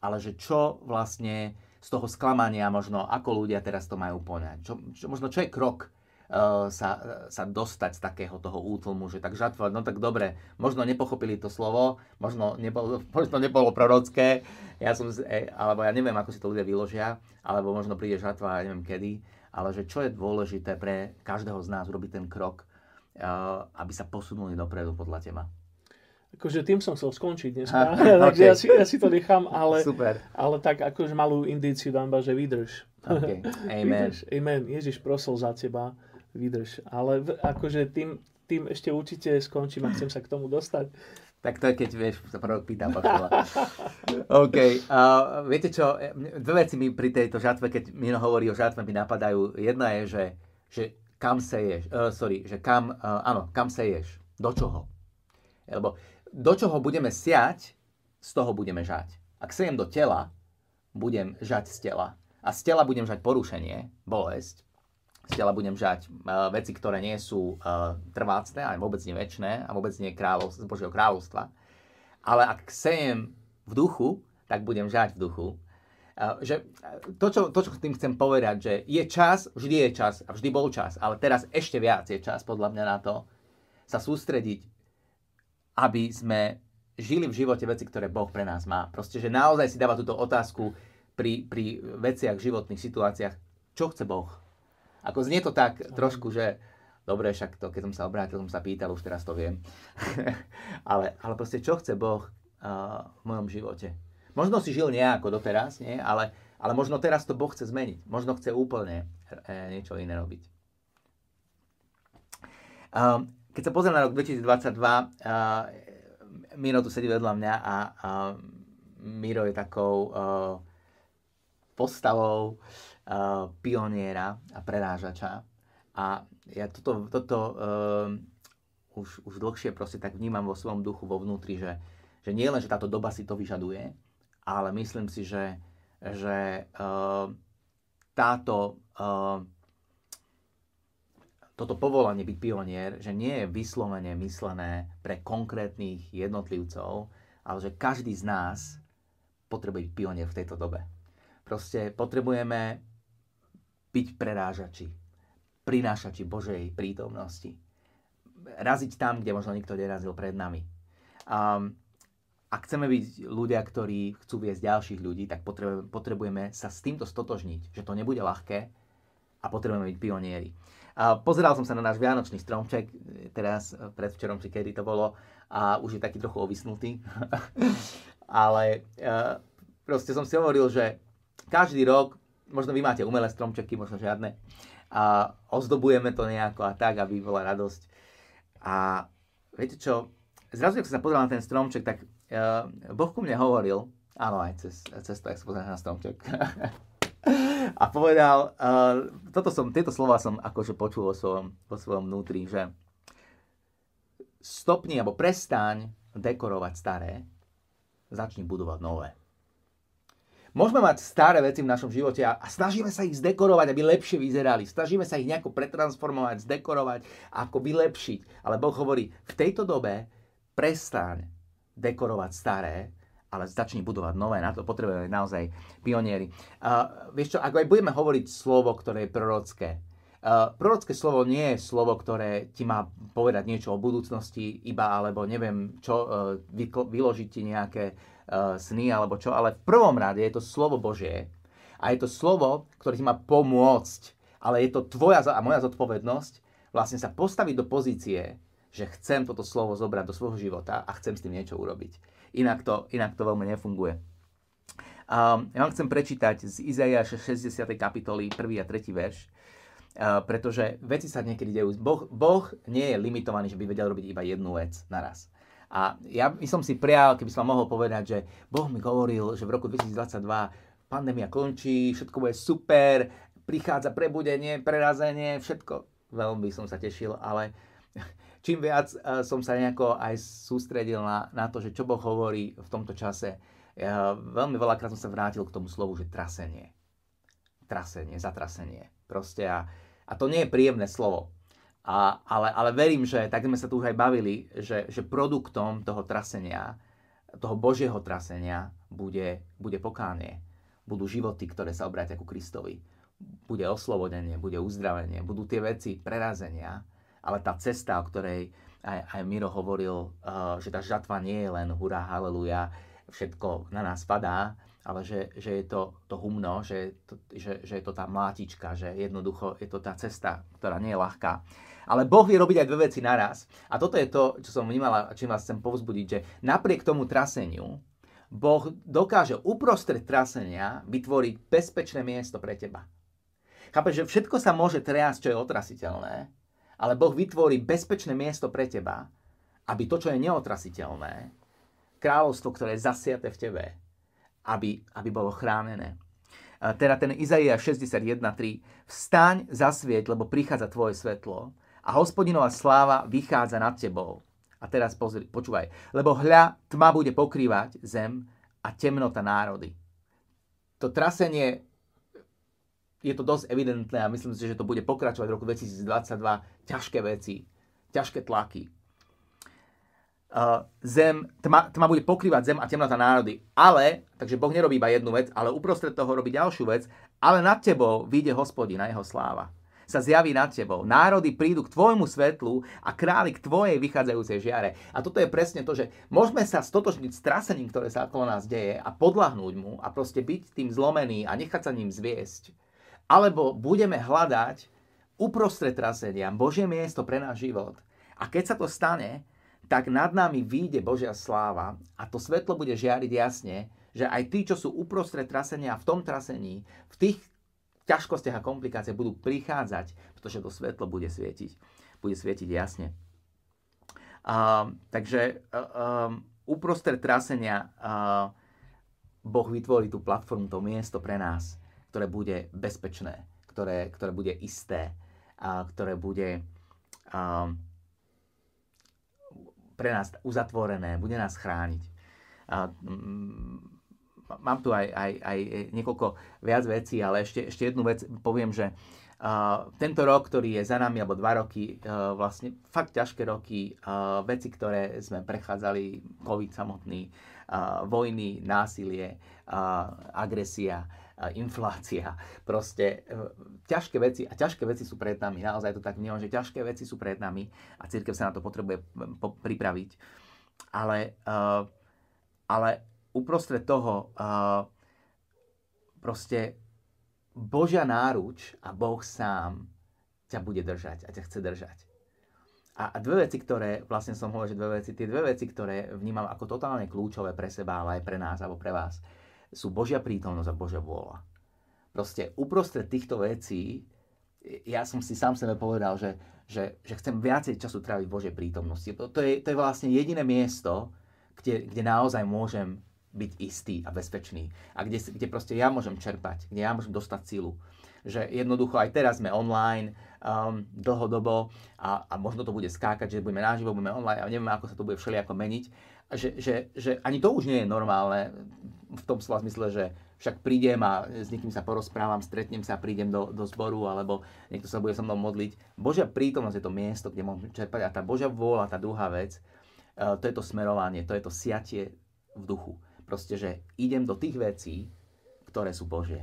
ale že čo vlastne z toho sklamania možno, ako ľudia teraz to majú poňať. Možno čo je krok sa dostať z takého toho útlmu, že tak žatva, no tak dobre, možno nepochopili to slovo, možno nebolo prorocké, alebo ja neviem, ako si to ľudia vyložia, alebo možno príde žatva, ja neviem kedy, ale že čo je dôležité pre každého z nás urobiť ten krok, aby sa posunuli dopredu podľa teba. Akože tým som chcel skončiť dneska, takže okay. ja si to nechám, ale tak akože malú indíciu dám, že vydrž. Okay. Amen. Amen. Ježiš prosol za teba, vydrž. Ale akože tým ešte určite skončím a chcem sa k tomu dostať. Tak to je, keď vieš, sa prorok pýta Paštola. OK. Viete čo, dve veci mi pri tejto žatve, keď Mino hovorí o žatve, mi napadajú. Jedna je, že kam seješ, kam seješ, do čoho? Lebo do čoho budeme siať, z toho budeme žať. Ak sejem do tela, budem žať z tela. A z tela budem žať porušenie, bolesť. Z tela budem žať veci, ktoré nie sú trvácne, ale vôbec nie večné a vôbec nie z Božieho kráľovstva. Ale ak sejem v duchu, tak budem žať v duchu. To, čo tým chcem povedať, že je čas, vždy je čas a vždy bol čas, ale teraz ešte viac je čas podľa mňa na to sa sústrediť, aby sme žili v živote veci, ktoré Boh pre nás má. Proste, že naozaj si dáva túto otázku, pri veciach, životných situáciách, čo chce Boh? Ako znie to tak trošku, že dobre, však to, keď som sa obrátil, som sa pýtal, už teraz to viem. ale proste, čo chce Boh v mojom živote? Možno si žil nejako doteraz, nie? Ale možno teraz to Boh chce zmeniť. Možno chce úplne niečo iné robiť. Keď sa pozriem na rok 2022, Miro tu sedí vedľa mňa a Miro je takou... postavou pioniera a prerážača. A ja toto už dlhšie proste tak vnímam vo svojom duchu, vo vnútri, že nie len, že táto doba si to vyžaduje, ale myslím si, že toto povolanie byť pionier, že nie je vyslovene myslené pre konkrétnych jednotlivcov, ale že každý z nás potrebuje byť pionier v tejto dobe. Proste potrebujeme byť prerážači, prinášači Božej prítomnosti. Raziť tam, kde možno nikto nerazil pred nami. A chceme byť ľudia, ktorí chcú viesť ďalších ľudí, tak potrebujeme sa s týmto stotožniť, že to nebude ľahké a potrebujeme byť pionieri. Pozeral som sa na náš vianočný stromček, teraz predvčerom, či kedy to bolo, a už je taký trochu ovisnutý. Ale proste som si hovoril, že každý rok, možno vy máte umelé stromčeky, možno žiadne, a ozdobujeme to nejako a tak, aby bola radosť. A viete čo, zrazu, keď som sa pozeral na ten stromček, tak Boh ku mne hovoril, áno, aj cez to, jak sa pozeral na stromček, a povedal, tieto slova som akože počul vo svojom vnútri, že stopni alebo prestaň dekorovať staré, začni budovať nové. Môžeme mať staré veci v našom živote a snažíme sa ich zdekorovať, aby lepšie vyzerali. Snažíme sa ich nejako pretransformovať, zdekorovať, ako vylepšiť. Ale Boh hovorí, v tejto dobe prestaň dekorovať staré, ale začni budovať nové. Na to potrebujeme naozaj pionieri. Vieš čo, ak aj budeme hovoriť slovo, ktoré je prorocké, Prorocké slovo nie je slovo, ktoré ti má povedať niečo o budúcnosti iba, alebo neviem čo, vyložiť ti nejaké sny alebo čo, ale v prvom rade je to slovo Božie a je to slovo, ktoré ti má pomôcť, ale je to tvoja a moja zodpovednosť vlastne sa postaviť do pozície, že chcem toto slovo zobrať do svojho života a chcem s tým niečo urobiť. Inak to veľmi nefunguje. Ja vám chcem prečítať z Izaiáša 60. kapitoly 1. a 3. verš. Pretože veci sa niekedy dejú. Boh nie je limitovaný, že by vedel robiť iba jednu vec naraz. A ja som si prial, keby som mohol povedať, že Boh mi hovoril, že v roku 2022 pandémia končí, všetko bude super, prichádza prebudenie, prerazenie, všetko. Veľmi som sa tešil, ale čím viac som sa nejako aj sústredil na to, že čo Boh hovorí v tomto čase, veľmi veľakrát som sa vrátil k tomu slovu, že trasenie. Trasenie, zatrasenie. Proste a to nie je príjemné slovo. Ale verím, že tak sme sa tu už aj bavili, že produktom toho trasenia, toho Božieho trasenia bude pokánie. Budú životy, ktoré sa obrátia ku Kristovi. Bude oslobodenie, bude uzdravenie, budú tie veci prerazenia, ale tá cesta, o ktorej aj Miro hovoril, že tá žatva nie je len hurá, haleluja, všetko na nás padá, ale že je to humno, že je to tá mlátička, že jednoducho je to tá cesta, ktorá nie je ľahká. Ale Boh vie robiť aj dve veci naraz. A toto je to, čo som vnímala, čím vás chcem povzbudiť, že napriek tomu traseniu, Boh dokáže uprostred trasenia vytvoriť bezpečné miesto pre teba. Chápeš, že všetko sa môže triasť, čo je otrasiteľné, ale Boh vytvorí bezpečné miesto pre teba, aby to, čo je neotrasiteľné, kráľovstvo, ktoré je zasiate v tebe, aby bolo chránené. Teda ten Izaiáš 61.3: Vstaň, zasvieť, lebo prichádza tvoje svetlo a Hospodinová sláva vychádza nad tebou. A teraz pozri, počúvaj. Lebo hľa, tma bude pokrývať zem a temnota národy. To trasenie, je to dosť evidentné a myslím si, že to bude pokračovať v roku 2022. Ťažké veci, ťažké tlaky. Tma bude pokrývať zem a temnota národy. Ale, takže Boh nerobí iba jednu vec, ale uprostred toho robí ďalšiu vec, ale nad tebou vyjde Hospodin a jeho sláva. Sa zjaví nad tebou. Národy prídu k tvojmu svetlu a králi k tvojej vychádzajúcej žiare. A toto je presne to, že môžeme sa stotožniť s trasením, ktoré sa okolo nás deje a podľahnúť mu a proste byť tým zlomený a nechať sa ním zviesť. Alebo budeme hľadať uprostred trasenia Božie miesto pre náš život. A keď sa to stane, tak nad nami vyjde Božia sláva a to svetlo bude žiariť jasne, že aj tí, čo sú uprostred trasenia, v tom trasení, v tých ťažkostiach a komplikácie budú prichádzať, pretože to svetlo bude svietiť. Bude svietiť jasne. Takže uprostred trasenia Boh vytvorí tú platformu, to miesto pre nás, ktoré bude bezpečné, ktoré bude isté, ktoré bude... pre nás uzatvorené, bude nás chrániť. Mám tu aj niekoľko viac vecí, ale ešte jednu vec poviem, že tento rok, ktorý je za nami, alebo 2 roky, vlastne fakt ťažké roky, veci, ktoré sme prechádzali, COVID samotný, vojny, násilie, agresia, inflácia, proste ťažké veci a ťažké veci sú pred nami. Naozaj to tak vnímam, že ťažké veci sú pred nami a cirkev sa na to potrebuje pripraviť. Ale uprostred toho proste Božia náruč a Boh sám ťa bude držať a ťa chce držať. A dve veci, ktoré, vlastne som hovoril, že tie dve veci, ktoré vnímam ako totálne kľúčové pre seba, ale aj pre nás alebo pre vás, sú Božia prítomnosť a Božia vôľa. Proste uprostred týchto vecí ja som si sám sebe povedal, že chcem viacej času tráviť Božej prítomnosti. To je vlastne jediné miesto, kde naozaj môžem byť istý a bezpečný. A kde proste ja môžem čerpať, kde ja môžem dostať silu. Že jednoducho aj teraz sme online dlhodobo a možno to bude skákať, že budeme naživo, budeme online a neviem, ako sa to bude všelijako meniť. Že ani to už nie je normálne v tom slova zmysle, že však prídem a s niekým sa porozprávam, stretnem sa, prídem do zboru alebo niekto sa bude so mnou modliť. Božia prítomnosť je to miesto, kde môžem čerpať a tá Božia vôľa, tá druhá vec, to je to smerovanie, to je to siatie v duchu. Proste, že idem do tých vecí, ktoré sú Božie.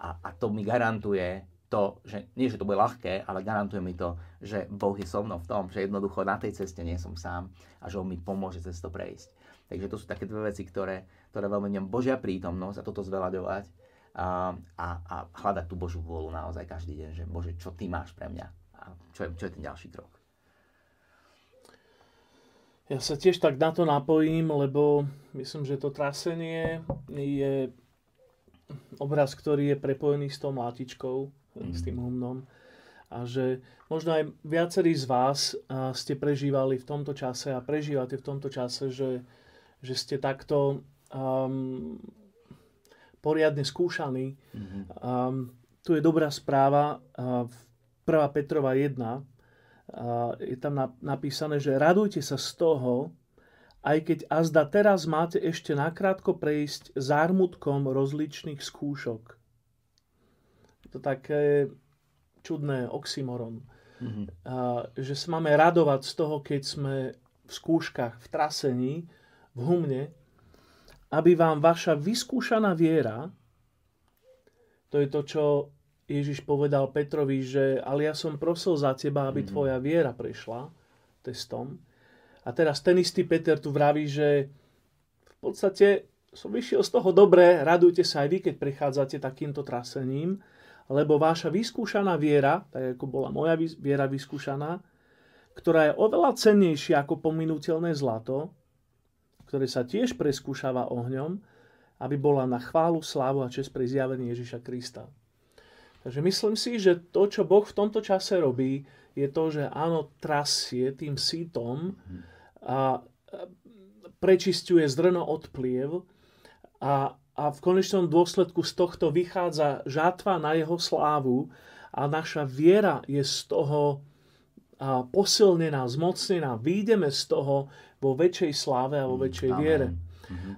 A to mi garantuje to, že nie, že to bude ľahké, ale garantuje mi to, že Boh je so mnou v tom, že jednoducho na tej ceste nie som sám a že On mi pomôže cez to prejsť. Takže to sú také dve veci, ktoré veľmi mňa Božia prítomnosť a toto zveľaďovať a hľadať tú Božiu vôľu naozaj každý deň, že Bože, čo Ty máš pre mňa a čo je ten ďalší krok. Ja sa tiež tak na to napojím, lebo myslím, že to trasenie je obraz, ktorý je prepojený s tou mlátičkou, s tým humnom. A že možno aj viacerí z vás ste prežívali v tomto čase a prežívate v tomto čase, že ste takto poriadne skúšaní. Tu je dobrá správa, 1. Petrova 1. Je tam napísané, že radujte sa z toho, aj keď azda teraz máte ešte nakrátko prejsť zármutkom rozličných skúšok. To také čudné oxymoron. Že sa máme radovať z toho, keď sme v skúškach, v trasení, v humne, aby vám vaša vyskúšaná viera, to je to, čo Ježiš povedal Petrovi, že ale ja som prosil za teba, aby tvoja viera prešla testom. A teraz ten istý Peter tu vraví, že v podstate som vyšiel z toho dobre, radujte sa aj vy, keď prechádzate takýmto trasením, lebo váša vyskúšaná viera, tak ako bola moja viera vyskúšaná, ktorá je oveľa cennejšia ako pominuteľné zlato, ktoré sa tiež preskúšava ohňom, aby bola na chválu, slávu a česť pre zjavenie Ježiša Krista. Takže myslím si, že to, čo Boh v tomto čase robí, je to, že áno, trasie tým sítom a prečisťuje zrno od pliev a v konečnom dôsledku z tohto vychádza žatva na jeho slávu a naša viera je z toho posilnená, zmocnená. Výjdeme z toho vo väčšej sláve a vo väčšej viere.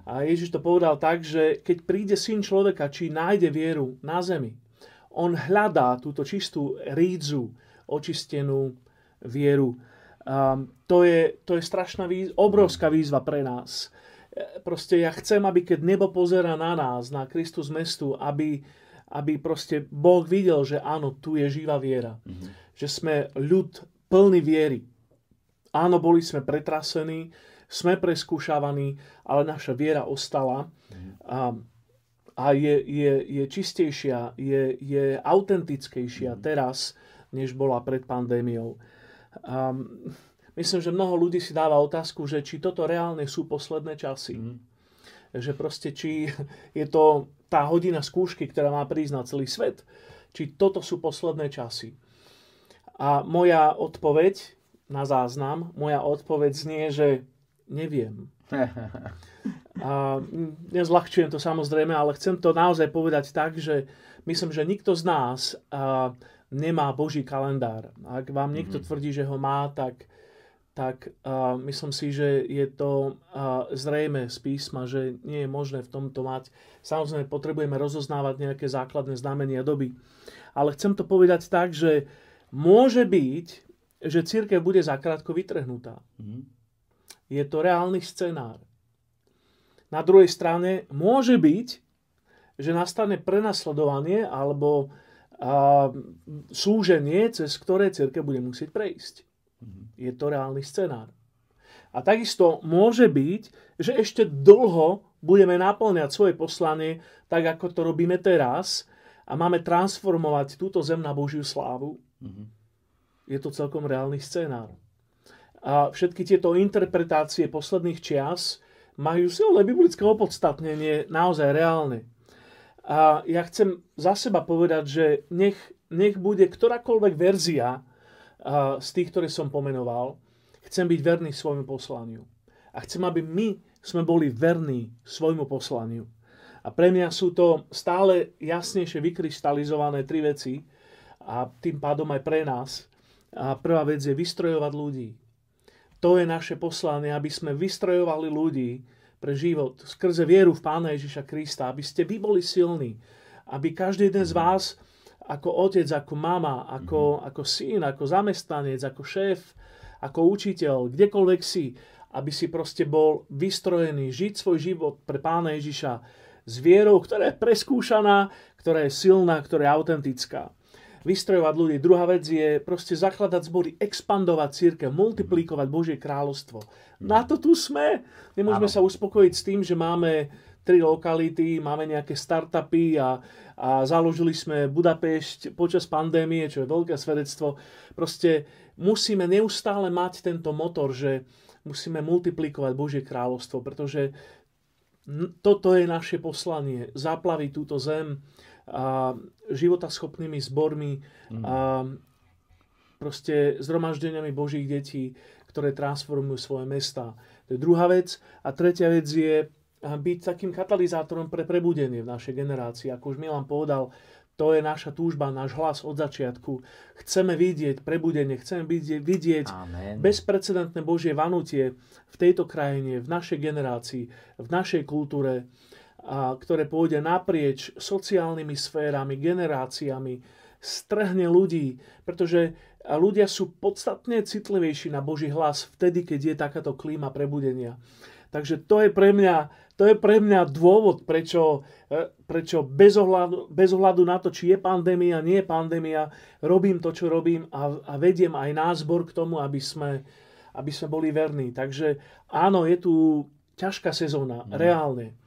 A Ježiš to povedal tak, že keď príde Syn človeka, či nájde vieru na zemi, on hľadá túto čistú rídzu, očistenú vieru. To je strašná obrovská výzva pre nás. Proste ja chcem, aby keď nebo pozerá na nás, na Kristus mestu, aby proste Boh videl, že áno, tu je živá viera. Že sme ľud plný viery. Áno, boli sme pretrasení, sme preskúšavaní, ale naša viera ostala. A je čistejšia, je autentickejšia teraz, než bola pred pandémiou. Myslím, že mnoho ľudí si dáva otázku, že či toto reálne sú posledné časy. Že proste, či je to tá hodina skúšky, ktorá má prísť na celý svet, či toto sú posledné časy. A moja odpoveď na záznam, moja odpoveď znie, že neviem. A nezľahčujem to samozrejme, ale chcem to naozaj povedať tak, že myslím, že nikto z nás nemá Boží kalendár. Ak vám niekto tvrdí, že ho má, tak myslím si, že je to zrejme z písma, že nie je možné v tomto mať. Samozrejme potrebujeme rozoznávať nejaké základné znamenia doby. Ale chcem to povedať tak, že môže byť, že cirkev bude zakrátko vytrhnutá. Je to reálny scenár. Na druhej strane môže byť, že nastane prenasledovanie alebo súženie, cez ktoré cirkev bude musieť prejsť. Je to reálny scenár. A takisto môže byť, že ešte dlho budeme naplňať svoje poslanie, tak ako to robíme teraz a máme transformovať túto zem na Božiu slávu. Je to celkom reálny scenár. A všetky tieto interpretácie posledných čias majú silné biblické opodstatnenie naozaj reálne. A ja chcem za seba povedať, že nech bude ktorákoľvek verzia z tých, ktoré som pomenoval, chcem byť verný svojmu poslaniu. A chcem, aby my sme boli verní svojmu poslaniu. A pre mňa sú to stále jasnejšie vykryštalizované tri veci a tým pádom aj pre nás. A prvá vec je vystrojovať ľudí. To je naše poslanie, aby sme vystrojovali ľudí pre život skrze vieru v Pána Ježiša Krista, aby ste vy boli silní, aby každý jeden z vás ako otec, ako mama, ako syn, ako zamestnanec, ako šéf, ako učiteľ, kdekoľvek si, aby si proste bol vystrojený žiť svoj život pre Pána Ježiša s vierou, ktorá je preskúšaná, ktorá je silná, ktorá je autentická. vystrojovať ľudí. Druhá vec je proste zakladať zbory, expandovať cirkev, multiplikovať Božie kráľovstvo. Na to tu sme. Nemôžeme sa uspokojiť s tým, že máme 3 lokality, máme nejaké startupy a založili sme Budapešť počas pandémie, čo je veľké svedectvo. Proste musíme neustále mať tento motor, že musíme multiplikovať Božie kráľovstvo, pretože toto je naše poslanie. Zaplaviť túto zem životaschopnými zbormi, proste zhromaždeniami Božích detí, ktoré transformujú svoje mesta. To je druhá vec. A tretia vec je byť takým katalizátorom pre prebudenie v našej generácii. Ako už Milan povedal, to je naša túžba, náš hlas od začiatku. Chceme vidieť prebudenie, chceme vidieť Amen. Bezprecedentné Božie vanutie v tejto krajine, v našej generácii, v našej kultúre, ktoré pôjde naprieč sociálnymi sférami, generáciami, strhne ľudí, pretože ľudia sú podstatne citlivejší na Boží hlas vtedy, keď je takáto klíma prebudenia. Takže to je pre mňa dôvod, prečo bez ohľadu na to, či je pandémia, nie je pandémia, robím to, čo robím a vediem aj názbor k tomu, aby sme boli verní. Takže áno, je tu ťažká sezóna, reálne.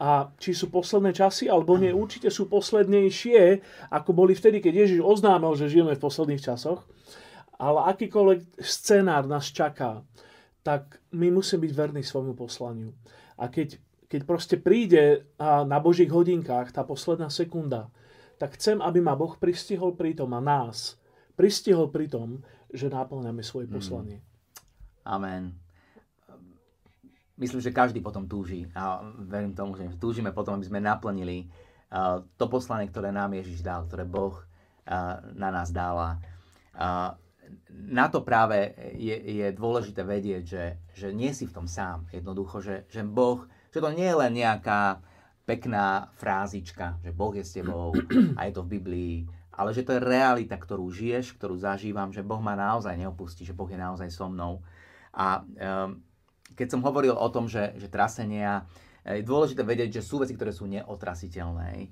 A či sú posledné časy, alebo nie, určite sú poslednejšie, ako boli vtedy, keď Ježiš oznámil, že žijeme v posledných časoch. Ale akýkoľvek scenár nás čaká, tak my musíme byť verní svojmu poslaniu. A keď proste príde na Božích hodinkách tá posledná sekunda, tak chcem, aby ma Boh pristihol pri tom a nás pristihol pri tom, že náplňame svoje poslanie. Amen. Myslím, že každý potom túži a verím tomu, že túžime potom, aby sme naplnili to poslanie, ktoré nám Ježiš dal, ktoré Boh na nás dáva. Na to práve je dôležité vedieť, že nie si v tom sám. Jednoducho, že Boh, že to nie je len nejaká pekná frázička, že Boh je s tebou a je to v Biblii, ale že to je realita, ktorú žiješ, ktorú zažívam, že Boh ma naozaj neopustí, že Boh je naozaj so mnou. A keď som hovoril o tom, že trasenia, je dôležité vedieť, že sú veci, ktoré sú neotrasiteľné.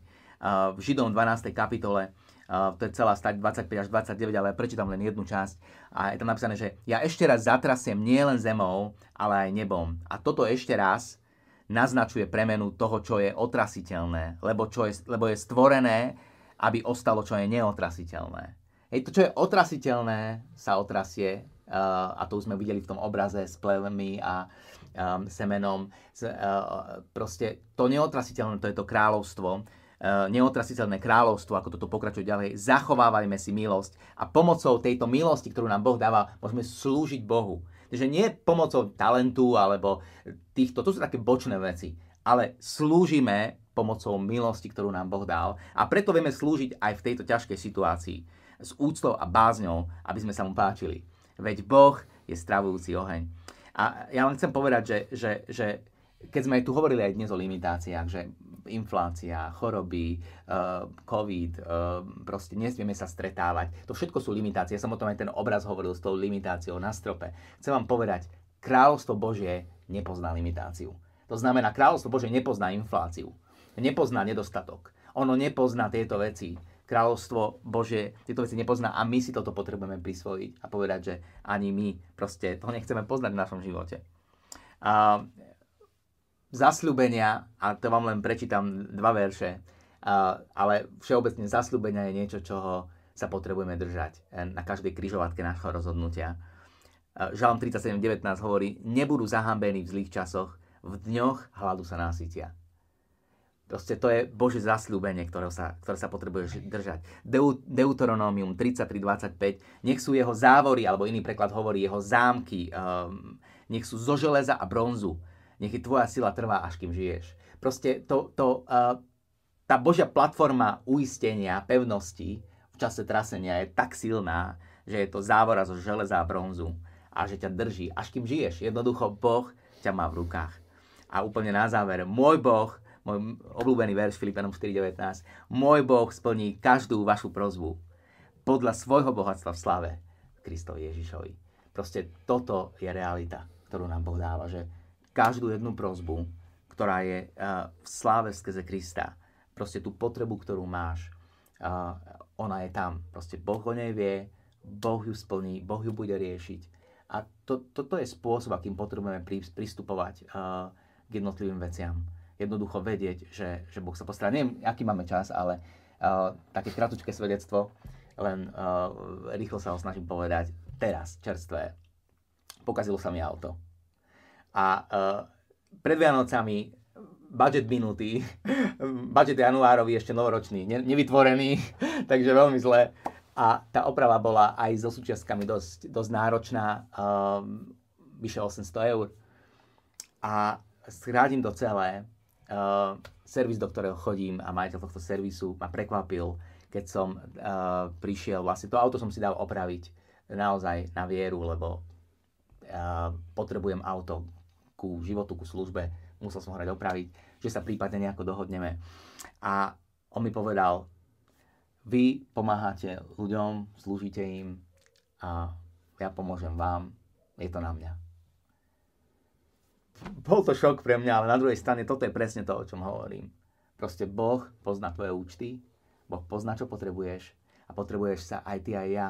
V Židom 12. kapitole to je celá stať 25 až 29, ale prečítam len jednu časť. A je tam napísané, že ja ešte raz zatrasiem nielen zemou, ale aj nebom. A toto ešte raz naznačuje premenu toho, čo je otrasiteľné, lebo je stvorené, aby ostalo, čo je neotrasiteľné. Hej, to, čo je otrasiteľné, sa otrasie, a to už sme videli v tom obraze s plevmi a semenom. Proste to neotrasiteľné, to je to kráľovstvo, neotrasiteľné kráľovstvo, ako toto pokračuje ďalej, zachovávajme si milosť a pomocou tejto milosti, ktorú nám Boh dáva, môžeme slúžiť Bohu. Takže nie pomocou talentu alebo týchto, to sú také bočné veci, ale slúžime pomocou milosti, ktorú nám Boh dal a preto vieme slúžiť aj v tejto ťažkej situácii s úctou a bázňou, aby sme sa mu páčili. Veď Boh je stravujúci oheň. A ja vám chcem povedať, že keď sme tu hovorili aj dnes o limitáciách, že inflácia, choroby, COVID, proste nesmieme sa stretávať. To všetko sú limitácie. Ja som o tom aj ten obraz hovoril s tou limitáciou na strope. Chcem vám povedať, kráľovstvo Božie nepozná limitáciu. To znamená, kráľovstvo Božie nepozná infláciu, nepozná nedostatok. Ono nepozná tieto veci. Kráľovstvo Božie tieto veci nepozná a my si toto potrebujeme prisvojiť a povedať, že ani my proste to nechceme poznať v našom živote. Zasľúbenia, a to vám len prečítam 2 verše, ale všeobecne zasľúbenia je niečo, čoho sa potrebujeme držať na každej križovatke nášho rozhodnutia. Žalm 37.19 hovorí, nebudú zahambení v zlých časoch, v dňoch hladu sa nasytia. Proste to je Božie zasľúbenie, ktoré sa potrebuješ držať. Deuteronomium 33.25, nech sú jeho závory, alebo iný preklad hovorí, jeho zámky, nech sú zo železa a bronzu. Nech je tvoja sila trvá, až kým žiješ. Proste tá Božia platforma uistenia, pevnosti v čase trasenia je tak silná, že je to závora zo železa a bronzu a že ťa drží, až kým žiješ. Jednoducho Boh ťa má v rukách. A úplne na záver, môj Boh, môj obľúbený verš Filipanom 4.19, môj Boh splní každú vašu prosbu podľa svojho bohatstva v slave Kristovi Ježišovi. Proste toto je realita, ktorú nám Boh dáva, že každú jednu prosbu, ktorá je v sláve skrze Krista. Proste tú potrebu, ktorú máš, ona je tam. Proste Boh o nej vie, Boh ju splní, Boh ju bude riešiť. A toto je spôsob, akým potrebujeme pristupovať k jednotlivým veciam. Jednoducho vedieť, že Boh sa postará. Neviem, aký máme čas, ale také kratučké svedectvo, len rýchlo sa ho snažím povedať. Teraz, čerstvé. Pokazilo sa mi auto. A pred Vianocami budget minutý, budget januárový, ešte novoročný, nevytvorený, takže veľmi zle. A tá oprava bola aj so súčiastkami dosť náročná, vyše 800 €. A schrádim do celé, servis, do ktorého chodím, a majiteľ tohto servisu ma prekvapil, keď som prišiel, vlastne to auto som si dal opraviť naozaj na vieru, lebo potrebujem auto ku životu, ku službe, musel som ho hrať opraviť, že sa prípadne nejako dohodneme. A on mi povedal: vy pomáhate ľuďom, slúžite im a ja pomôžem vám, je to na mňa. Bol to šok pre mňa, ale na druhej strane toto je presne to, o čom hovorím. Proste Boh pozná tvoje účty, Boh pozná, čo potrebuješ, a potrebuješ sa aj ty, aj ja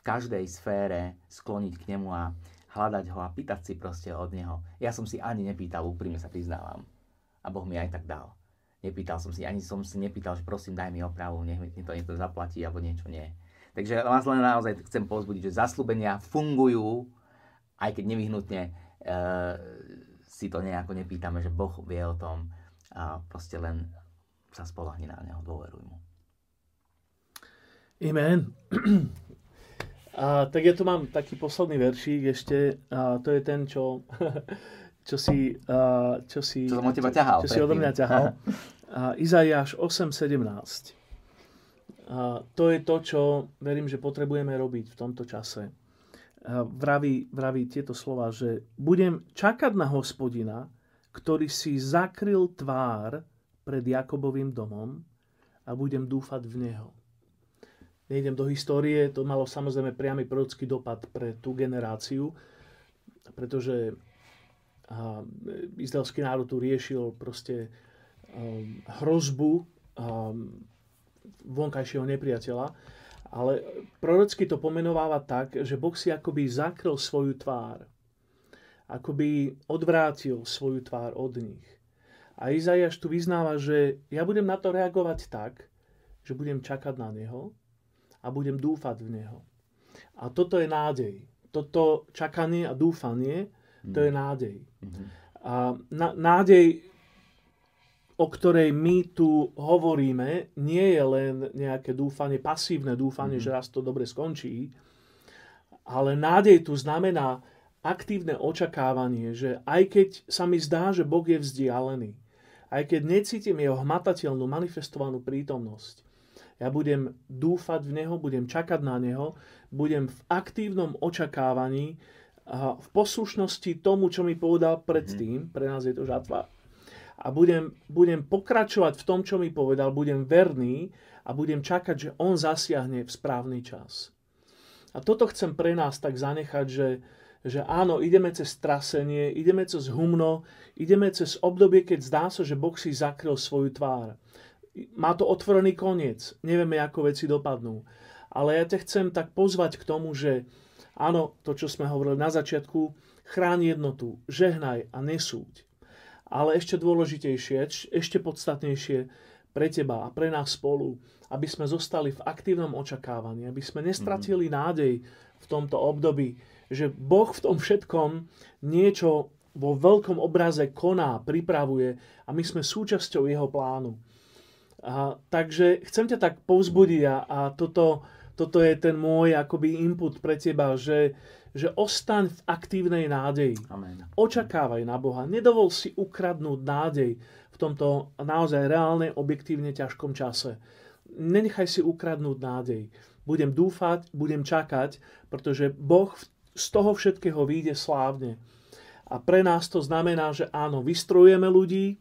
v každej sfére skloniť k nemu a hľadať ho a pýtať si proste od neho. Ja som si ani nepýtal, úprimne sa priznávam. A Boh mi aj tak dal. Nepýtal som si, ani som si nepýtal, že prosím, daj mi opravu, nech mi to niekto zaplatí, alebo niečo nie. Takže vás len naozaj chcem povzbudiť, že zasľúbenia fungujú, aj keď nevyhnutne si to nejako nepýtame, že Boh vie o tom, a proste len sa spolahni na neho, dôveruj mu. Amen. A tak ja tu mám taký posledný veršík ešte, a to je ten, čo si odo mňa ťahal. Izaiáš 8:17. To je to, čo verím, že potrebujeme robiť v tomto čase. Vraví tieto slova, že budem čakať na Hospodina, ktorý si zakryl tvár pred Jakobovým domom, a budem dúfať v neho. Nejdem do histórie, to malo samozrejme priamy prorocký dopad pre tú generáciu, pretože izraelský národ tu riešil proste hrozbu vonkajšieho nepriateľa, ale prorocky to pomenováva tak, že Boh si akoby zakryl svoju tvár, akoby odvrátil svoju tvár od nich. A Izaiáš tu vyznáva, že ja budem na to reagovať tak, že budem čakať na neho a budem dúfať v neho. A toto je nádej. Toto čakanie a dúfanie, to je nádej. A nádej, o ktorej my tu hovoríme, nie je len nejaké dúfanie, pasívne dúfanie, že raz to dobre skončí, ale nádej tu znamená aktívne očakávanie, že aj keď sa mi zdá, že Boh je vzdialený, aj keď necítim jeho hmatateľnú, manifestovanú prítomnosť, ja budem dúfať v neho, budem čakať na neho, budem v aktívnom očakávaní, v poslušnosti tomu, čo mi povedal predtým, pre nás je to žatva, a budem pokračovať v tom, čo mi povedal, budem verný a budem čakať, že on zasiahne v správny čas. A toto chcem pre nás tak zanechať, že áno, ideme cez trasenie, ideme cez humno, ideme cez obdobie, keď zdá sa, že Boh si zakryl svoju tvár. Má to otvorený koniec, nevieme, ako veci dopadnú. Ale ja ťa chcem tak pozvať k tomu, že áno, to, čo sme hovorili na začiatku, chráň jednotu, žehnaj a nesúď. Ale ešte dôležitejšie, ešte podstatnejšie pre teba a pre nás spolu, aby sme zostali v aktívnom očakávaní, aby sme nestratili nádej v tomto období, že Boh v tom všetkom niečo vo veľkom obraze koná, pripravuje a my sme súčasťou jeho plánu. Takže chcem ťa tak povzbudiť a toto je ten môj akoby input pre teba, že ostaň v aktívnej nádeji. Amen. Očakávaj na Boha. Nedovol si ukradnúť nádej v tomto naozaj reálne, objektívne ťažkom čase. Nenechaj si ukradnúť nádej. Budem dúfať, budem čakať, pretože Boh z toho všetkého vyjde slávne. A pre nás to znamená, že áno, vystrojujeme ľudí,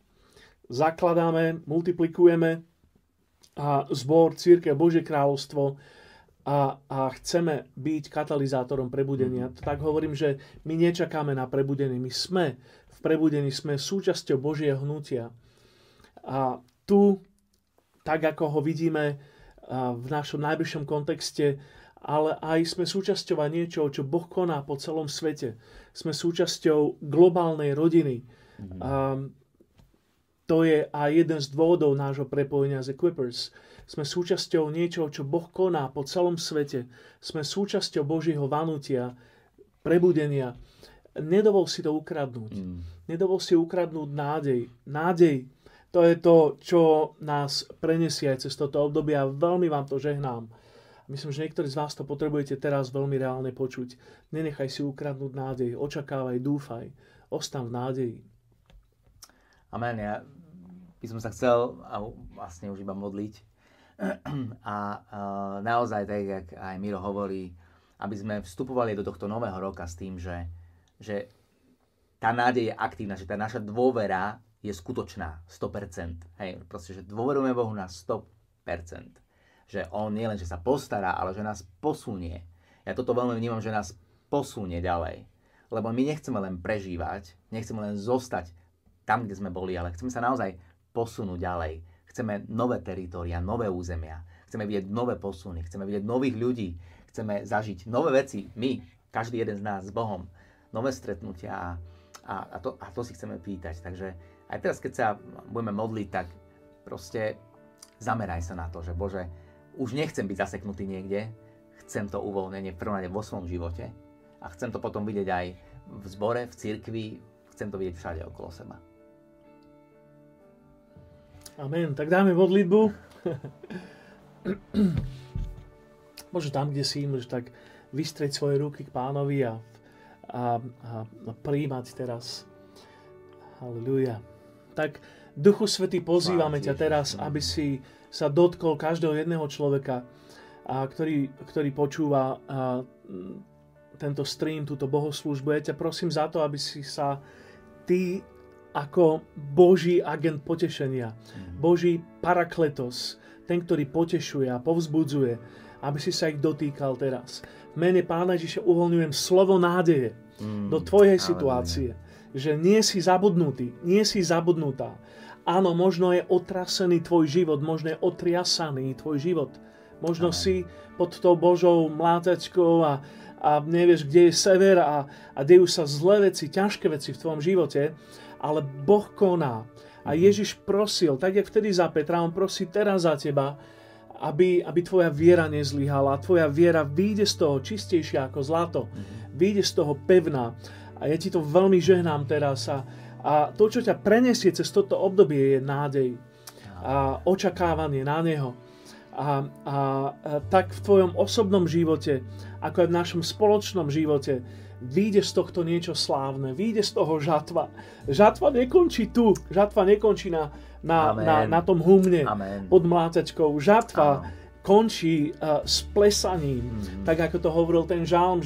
zakladáme, multiplikujeme a zbor, cirkev, Božie kráľovstvo, a chceme byť katalizátorom prebudenia. Tak hovorím, že my nečakáme na prebudenie, my sme v prebudení, sme súčasťou Božieho hnutia. A tu, tak ako ho vidíme v našom najbližšom kontexte, ale aj sme súčasťou niečoho, čo Boh koná po celom svete. Sme súčasťou globálnej rodiny. To je aj jeden z dôvodov nášho prepojenia z Equippers. Sme súčasťou niečoho, čo Boh koná po celom svete. Sme súčasťou Božieho vanutia, prebudenia. Nedovol si to ukradnúť. Nedovol si ukradnúť nádej. Nádej, to je to, čo nás prenesie aj cez toto obdobie. Veľmi vám to žehnám. Myslím, že niektorí z vás to potrebujete teraz veľmi reálne počuť. Nenechaj si ukradnúť nádej. Očakávaj, dúfaj. Ostaň v nádeji. Amen. Ja by som sa chcel a vlastne už iba modliť. A naozaj, tak jak aj Miro hovorí, aby sme vstupovali do tohto nového roka s tým, že tá nádej je aktívna, že tá naša dôvera je skutočná, 100%. Hej, proste, že dôverujeme Bohu na 100%. Že on nie len, že sa postará, ale že nás posunie. Ja toto veľmi vnímam, že nás posunie ďalej. Lebo my nechceme len prežívať, nechceme len zostať tam, kde sme boli, ale chceme sa naozaj posunúť ďalej. Chceme nové teritória, nové územia. Chceme vidieť nové posuny, chceme vidieť nových ľudí. Chceme zažiť nové veci, my, každý jeden z nás s Bohom. Nové stretnutia a to si chceme pýtať. Takže aj teraz, keď sa budeme modliť, tak proste zameraj sa na to, že Bože, už nechcem byť zaseknutý niekde, chcem to uvoľnenie v prvom rade vo svojom živote a chcem to potom vidieť aj v zbore, v cirkvi, chcem to vidieť všade okolo seba. Amen. Tak dáme modlitbu. Bože, tam, kde si, môžeš tak vystrieť svoje ruky k Pánovi a prijímať teraz. Halleluja. Tak Duchu Svätý, pozývame ťa teraz, aby si sa dotkol každého jedného človeka, ktorý počúva tento stream, túto bohoslúžbu. Ja ťa prosím za to, aby si sa ty ako Boží agent potešenia, Boží parakletos, ten, ktorý potešuje a povzbudzuje, aby si sa ich dotýkal teraz. V mene Pána Ježiša uvoľňujem slovo nádeje do tvojej situácie, že nie si zabudnutý, nie si zabudnutá. Áno, možno je otrasený tvoj život, možno je otriasaný tvoj život. Možno si pod tou Božou mlátačkou a nevieš, kde je sever a dejú sa zlé veci, ťažké veci v tvojom živote, ale Boh koná. A Ježiš prosil, tak jak vtedy za Petra, on prosí teraz za teba, aby tvoja viera nezlyhala. Tvoja viera vyjde z toho čistejšia ako zlato. Vyjde z toho pevná. A ja ti to veľmi žehnám teraz a to, čo ťa prenesie cez toto obdobie, je nádej a očakávanie na Neho. A tak v tvojom osobnom živote, ako aj v našom spoločnom živote, vyjde z tohto niečo slávne, vyjde z toho žatva. Žatva nekončí tu, žatva nekončí na tom humne, Amen, pod mlátačkou. Žatva končí s plesaním. Tak ako to hovoril ten žalm,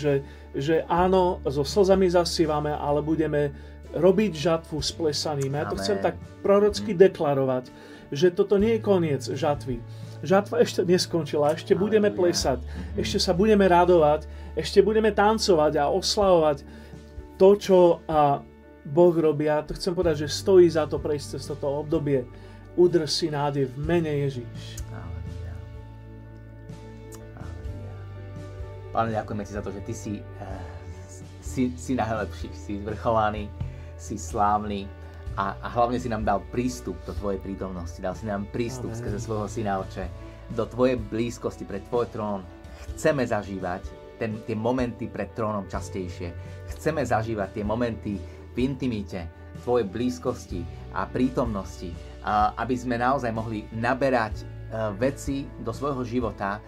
že áno, so slzami zasievame, ale budeme robiť žatvu s plesaným. Ja to chcem tak prorocky deklarovať, že toto nie je koniec žatvy. Žatva ešte neskončila, ešte budeme plesať, ešte sa budeme radovať, ešte budeme tancovať a oslavovať to, čo Boh robí. A to chcem povedať, že stojí za to prejsť cez toto obdobie. Udrž si nádej v mene Ježíš. Páne, ďakujeme ti za to, že ty si najlepší, si zvrchovaný, si slávny a hlavne si nám dal prístup do tvojej prítomnosti, dal si nám prístup skrze svojho syna, Otče, do tvojej blízkosti pred tvoj trón. Chceme zažívať tie momenty pred trónom častejšie, chceme zažívať tie momenty v intimite tvojej blízkosti a prítomnosti, aby sme naozaj mohli naberať veci do svojho života,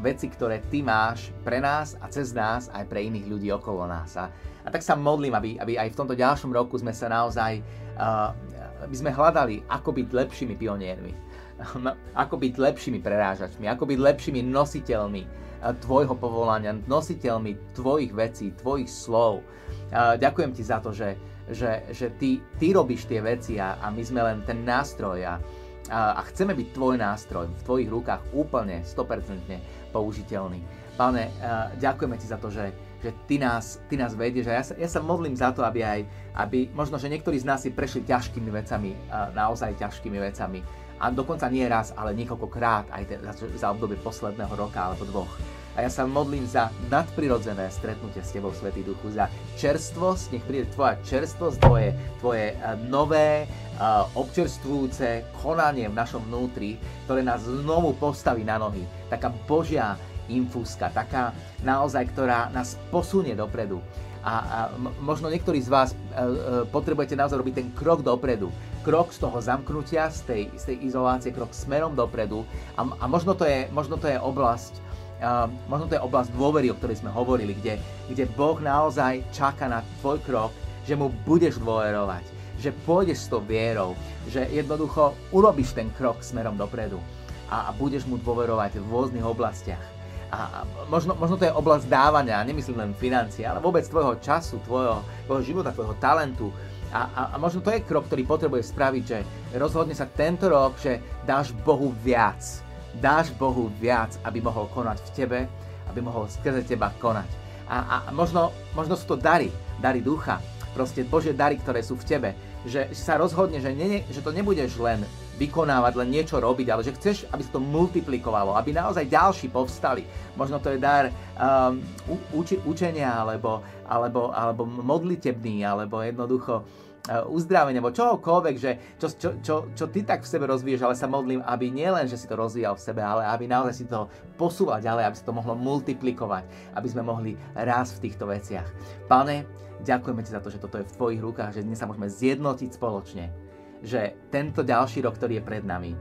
veci, ktoré ty máš pre nás a cez nás aj pre iných ľudí okolo nás. A tak sa modlím, aby aj v tomto ďalšom roku sme sa naozaj aby sme hľadali, ako byť lepšími pioniermi, ako byť lepšími prerážačmi, ako byť lepšími nositeľmi tvojho povolania, nositeľmi tvojich vecí, tvojich slov. Ďakujem ti za to, že ty robíš tie veci a my sme len ten nástroj a chceme byť tvoj nástroj, v tvojich rukách úplne, 100% použiteľný. Páne, ďakujeme ti za to, že ty nás vedieš a ja sa modlím za to, aby možno, že niektorí z nás si prešli ťažkými vecami, naozaj ťažkými vecami, a dokonca nie raz, ale niekoľkokrát aj za obdobie posledného roka alebo dvoch. A ja sa modlím za nadprirodzené stretnutie s tebou, Svätý Duchu, za čerstvosť, nech príde tvoja čerstvosť, tvoje nové, občerstvujúce konanie v našom vnútri, ktoré nás znovu postaví na nohy. Taká Božia infúzka, taká naozaj, ktorá nás posunie dopredu. A možno niektorí z vás potrebujete naozaj robiť ten krok dopredu. Krok z toho zamknutia, z tej izolácie, krok smerom dopredu. A možno to je oblasť dôvery, o ktorej sme hovorili, kde Boh naozaj čaká na tvoj krok, že mu budeš dôverovať, že pôjdeš s tou vierou, že jednoducho urobíš ten krok smerom dopredu a budeš mu dôverovať v rôznych oblastiach. A možno to je oblasť dávania, nemyslím len financie, ale vôbec tvojho času, tvojho života, tvojho talentu. A možno to je krok, ktorý potrebuješ spraviť, že rozhodne sa tento rok, že dáš Bohu viac. Dáš Bohu viac, aby mohol konať v tebe, aby mohol skrze teba konať. A možno sú to dary ducha, proste Božie dary, ktoré sú v tebe. Že sa rozhodne, že to nebudeš len vykonávať, len niečo robiť, ale že chceš, aby sa to multiplikovalo, aby naozaj ďalší povstali. Možno to je dar učenia, alebo modlitebný, alebo jednoducho uzdravenie, alebo čohokoľvek, že čo ty tak v sebe rozvíješ, ale sa modlím, aby nielen, že si to rozvíjal v sebe, ale aby naozaj si to posúval ďalej, aby sa to mohlo multiplikovať, aby sme mohli raz v týchto veciach. Pane, ďakujeme ti za to, že toto je v tvojich rukách, že dnes sa môžeme zjednotiť spoločne, že tento ďalší rok, ktorý je pred nami,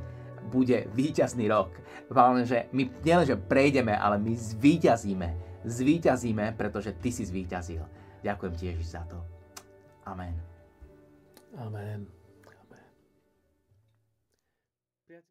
bude víťazný rok. Páne, že my nielenže prejdeme, ale my zvíťazíme. Zvíťazíme, pretože ty si zvíťazil. Ďakujem ti, Ježiš, za to. Amen. Amen.